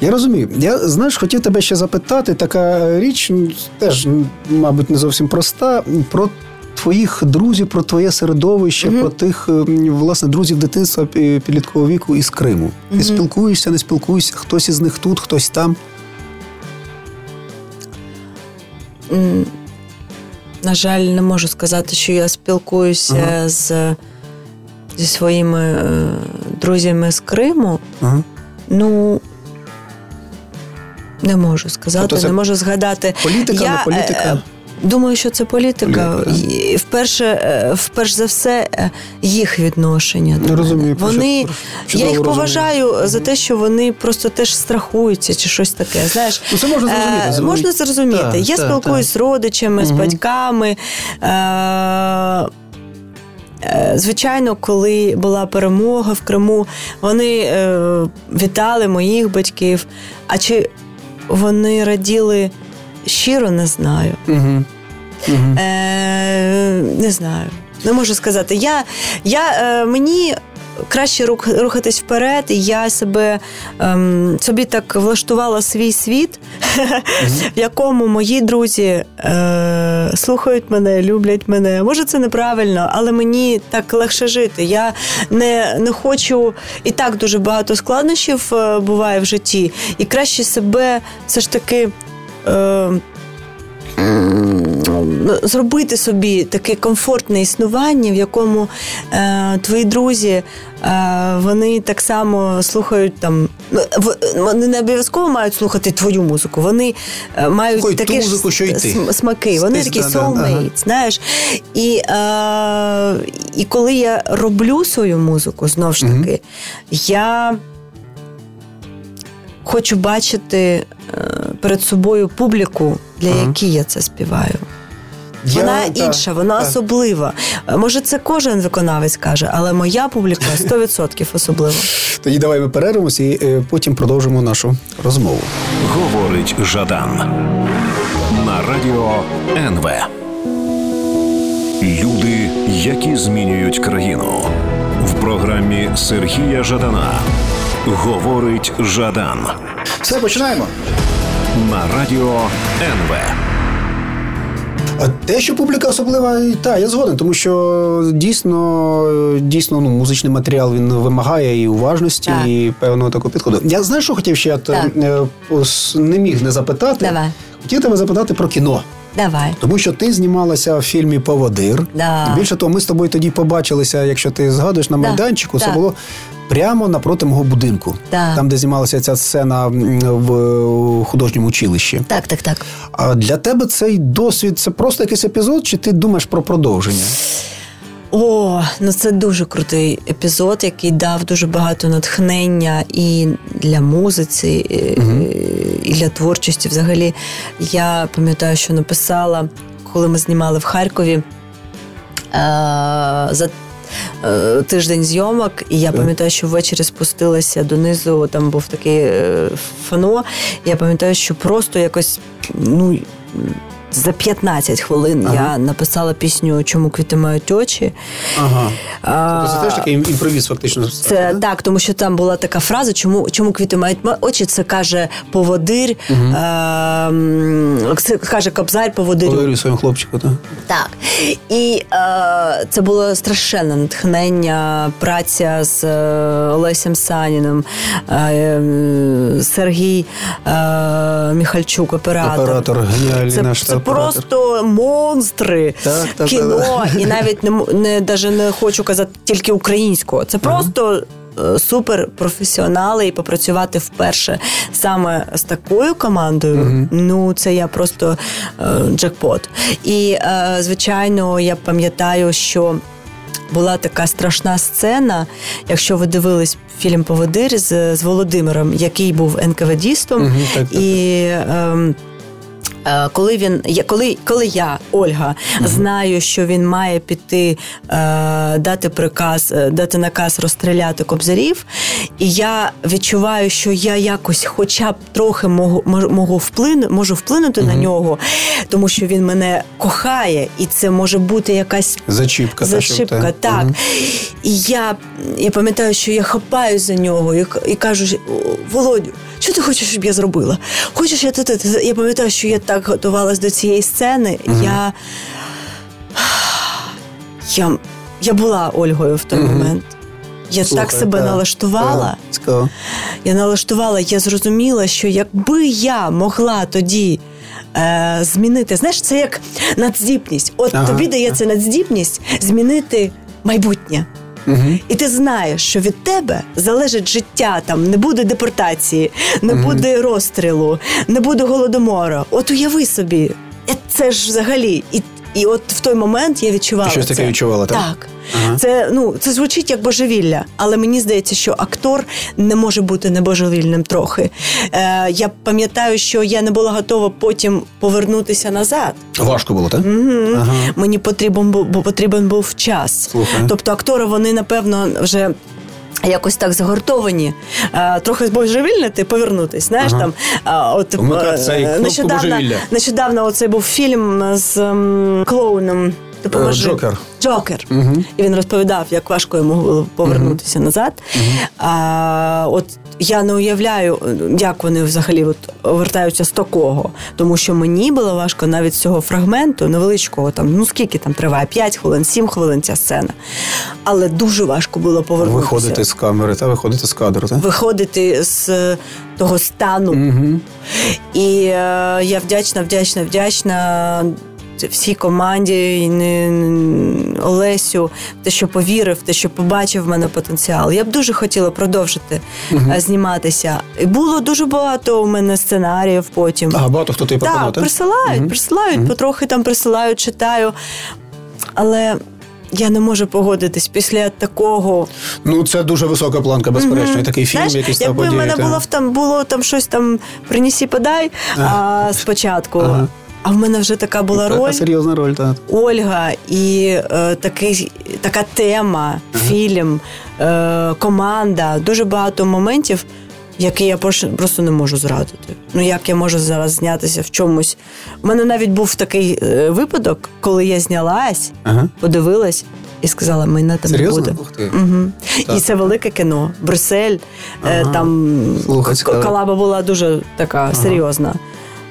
Я розумію. Я, знаєш, хотів тебе ще запитати, така річ, теж, мабуть, не зовсім проста, про твоїх друзів, про твоє середовище, про тих, власне, друзів дитинства підліткового віку із Криму. Ти спілкуєшся, не спілкуєшся? Хтось із них тут, хтось там? На жаль, не можу сказати, що я спілкуюся зі своїми друзями з Криму. Ну, не можу сказати, не можу згадати. Політика, не політика? Думаю, що це політика. Вперше за все, їх відношення. Не розумію. Я їх поважаю за те, що вони просто теж страхуються чи щось таке. Знаєш, ну, це можна зрозуміти. Можна зрозуміти. Я спілкуюся з родичами, з батьками. Звичайно, коли була перемога в Криму, вони вітали моїх батьків. А чи вони раділи? Щиро не знаю. Не знаю. Не можу сказати. Мені краще рухатись вперед, і я собі так влаштувала свій світ, в якому мої друзі слухають мене, люблять мене. Може, це неправильно, але мені так легше жити. Я не хочу... І так дуже багато складнощів буває в житті. І краще себе все ж таки... зробити собі таке комфортне існування, в якому твої друзі, вони так само слухають там, вони не обов'язково мають слухати твою музику, вони мають слухай такі музику, смаки, вони такі soulmate, знаєш. І коли я роблю свою музику, знов ж таки, я хочу бачити перед собою публіку, для якій я це співаю. Вона інша, вона особлива. Може, це кожен виконавець каже, але моя публіка 100% особлива. Тоді давай ми перервемося і потім продовжимо нашу розмову. Говорить Жадан на Радіо НВ. Люди, які змінюють країну. В програмі Сергія Жадана. Говорить Жадан. Все, починаємо. На Радіо НВ. А те, що публіка особлива, та, я згоден, тому що дійсно, музичний матеріал, він вимагає і уважності, так, і певного такого підходу. Я, знаєш, що хотів ще, не міг не запитати. Давай. Хотів тебе запитати про кіно. Давай. Тому що ти знімалася в фільмі «Поводир». Да. Більше того, ми з тобою тоді побачилися, якщо ти згадуєш, на майданчику. Да. Це було прямо напроти мого будинку. Да. Там, де знімалася ця сцена в художньому училищі. Так. А для тебе цей досвід – це просто якийсь епізод, чи ти думаєш про продовження? Це дуже крутий епізод, який дав дуже багато натхнення і для музиці, і для творчості взагалі. Я пам'ятаю, що написала, коли ми знімали в Харкові за тиждень зйомок, і я пам'ятаю, що ввечері спустилася донизу, там був такий фано, я пам'ятаю, що просто якось, за 15 хвилин я написала пісню «Чому квіти мають очі». Ага. Це теж такий імпровіз фактично. Це, так, тому що там була така фраза «Чому квіти мають очі», це каже поводир, це каже кобзар поводирю. Поводирю своєму хлопчику, так? Так. І це було страшенне натхнення, праця з Олесем Саніним, Сергій Міхальчук, оператор. Оператор, геніальний наш. Просто монстри кіно. І навіть не хочу казати тільки українського. Це просто суперпрофесіонали, і попрацювати вперше саме з такою командою, це я просто джекпот. І, звичайно, я пам'ятаю, що була така страшна сцена, якщо ви дивились фільм «Поводир» з Володимиром, який був НКВДістом, і... Коли я, Ольга, знаю, що він має піти, дати наказ розстріляти кобзарів, і я відчуваю, що я якось хоча б трохи можу вплинути на нього, тому що він мене кохає, і це може бути якась зачіпка, так. І я пам'ятаю, що я хапаю за нього і кажу: Володю, що ти хочеш, щоб я зробила? Хочеш, я пам'ятаю, що я так готувалась до цієї сцени. Я була Ольгою в той момент. Я налаштувала. Цікаво. Я зрозуміла, що якби я могла тоді змінити... Знаєш, це як надздібність. Тобі дається надздібність змінити майбутнє. І ти знаєш, що від тебе залежить життя, там не буде депортації, не буде розстрілу, не буде голодомору. От уяви собі, це ж взагалі. І от в той момент я відчувала це. Ти щось таке відчувала, так? Так. Ага. Це звучить як божевілля, але мені здається, що актор не може бути небожевільним трохи. Я пам'ятаю, що я не була готова потім повернутися назад. Важко було, так? Ага. Мені потрібен був час. Слухай. Тобто актори, вони, напевно, вже... якось так загортовані, трохи збожевільнити, повернутись, знаєш, нещодавно оцей був фільм з клоуном, Джокер. І він розповідав, як важко йому було повернутися назад. Я не уявляю, як вони взагалі вертаються з такого. Тому що мені було важко навіть з цього фрагменту невеличкого, скільки там триває, 5 хвилин, 7 хвилин ця сцена. Але дуже важко було повернутися. Виходити з камери, виходити з кадру. Виходити з того стану. І я вдячна всій команді, Олесю, те, що повірив, те, що побачив в мене потенціал. Я б дуже хотіла продовжити зніматися. І було дуже багато у мене сценаріїв потім. Багато хто тобі пропонував? Так, присилають, потрохи там присилають, читаю. Але... я не можу погодитись після такого. Це дуже висока планка, безперечно. І такий фільм, який став подіяти. Якби в мене було щось там «принесі, подай» спочатку. А в мене вже така була роль. Така серйозна роль, так. Ольга і така тема, фільм, команда. Дуже багато моментів, які я просто не можу зрадити. Як я можу зараз знятися в чомусь? У мене навіть був такий випадок, коли я знялась, подивилась і сказала: мене там не буде. І це велике кіно. Брюссель, там колаба була дуже така серйозна.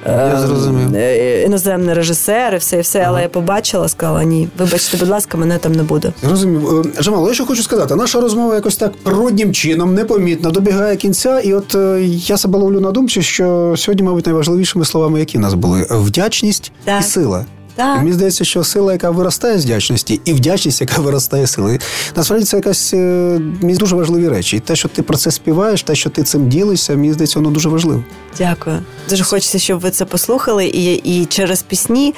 Я зрозумів. Іноземні режисери, все, але я побачила, сказала, ні, вибачте, будь ласка, мене там не буде. Зрозумів. Джамала, я що хочу сказати, наша розмова якось так природнім чином, непомітно, добігає кінця, і от я себе ловлю на думці, що сьогодні, мабуть, найважливішими словами, які в нас були, вдячність так. і сила. Так. І мені здається, що сила, яка виростає з вдячності, і вдячність, яка виростає з сили. Насправді, це якась мені дуже важливі речі. І те, що ти про це співаєш, те, що ти цим ділишся, мені здається, воно дуже важливе. Дякую. Дуже хочеться, щоб ви це послухали. І через пісні,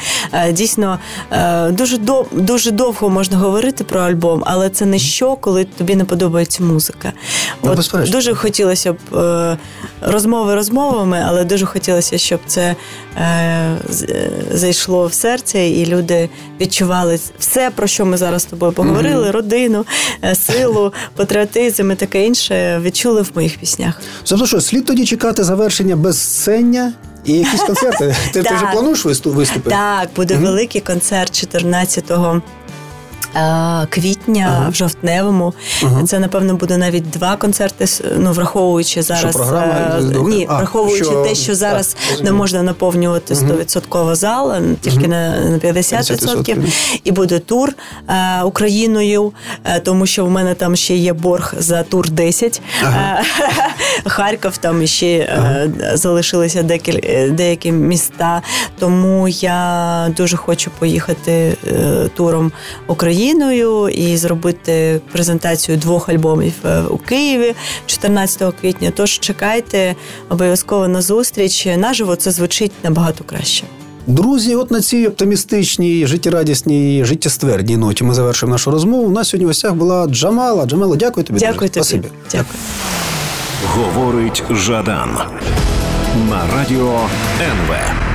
дійсно, дуже довго можна говорити про альбом, але це не що, коли тобі не подобається музика. От, дуже хотілося б розмови розмовами, але дуже хотілося, щоб це зайшло в серце. І люди відчували все, про що ми зараз з тобою поговорили, родину, силу, патріотизм і таке інше, відчули в моїх піснях. Тобто що, слід тоді чекати завершення безсцення і якісь концерти? Ти вже плануєш виступи? Так, буде великий концерт 14 квітня, в жовтневому. Це, напевно, буде навіть 2 концерти, враховуючи зараз... враховуючи те, що зараз не можна наповнювати 100% зал, тільки на 50%. І буде тур Україною, тому що в мене там ще є борг за тур 10. Харків, там ще залишилися деякі міста. Тому я дуже хочу поїхати туром Україною і зробити презентацію 2 альбомів у Києві 14 квітня. Тож чекайте обов'язково на зустріч. Наживо це звучить набагато краще. Друзі, от на цій оптимістичній, життєрадісній, життєствердній ноті ми завершимо нашу розмову. У нас сьогодні в гостях була Джамала. Джамала, дякую тобі. Дякую дуже. Тобі. Дякую. Говорить Жадан на Радіо НВ.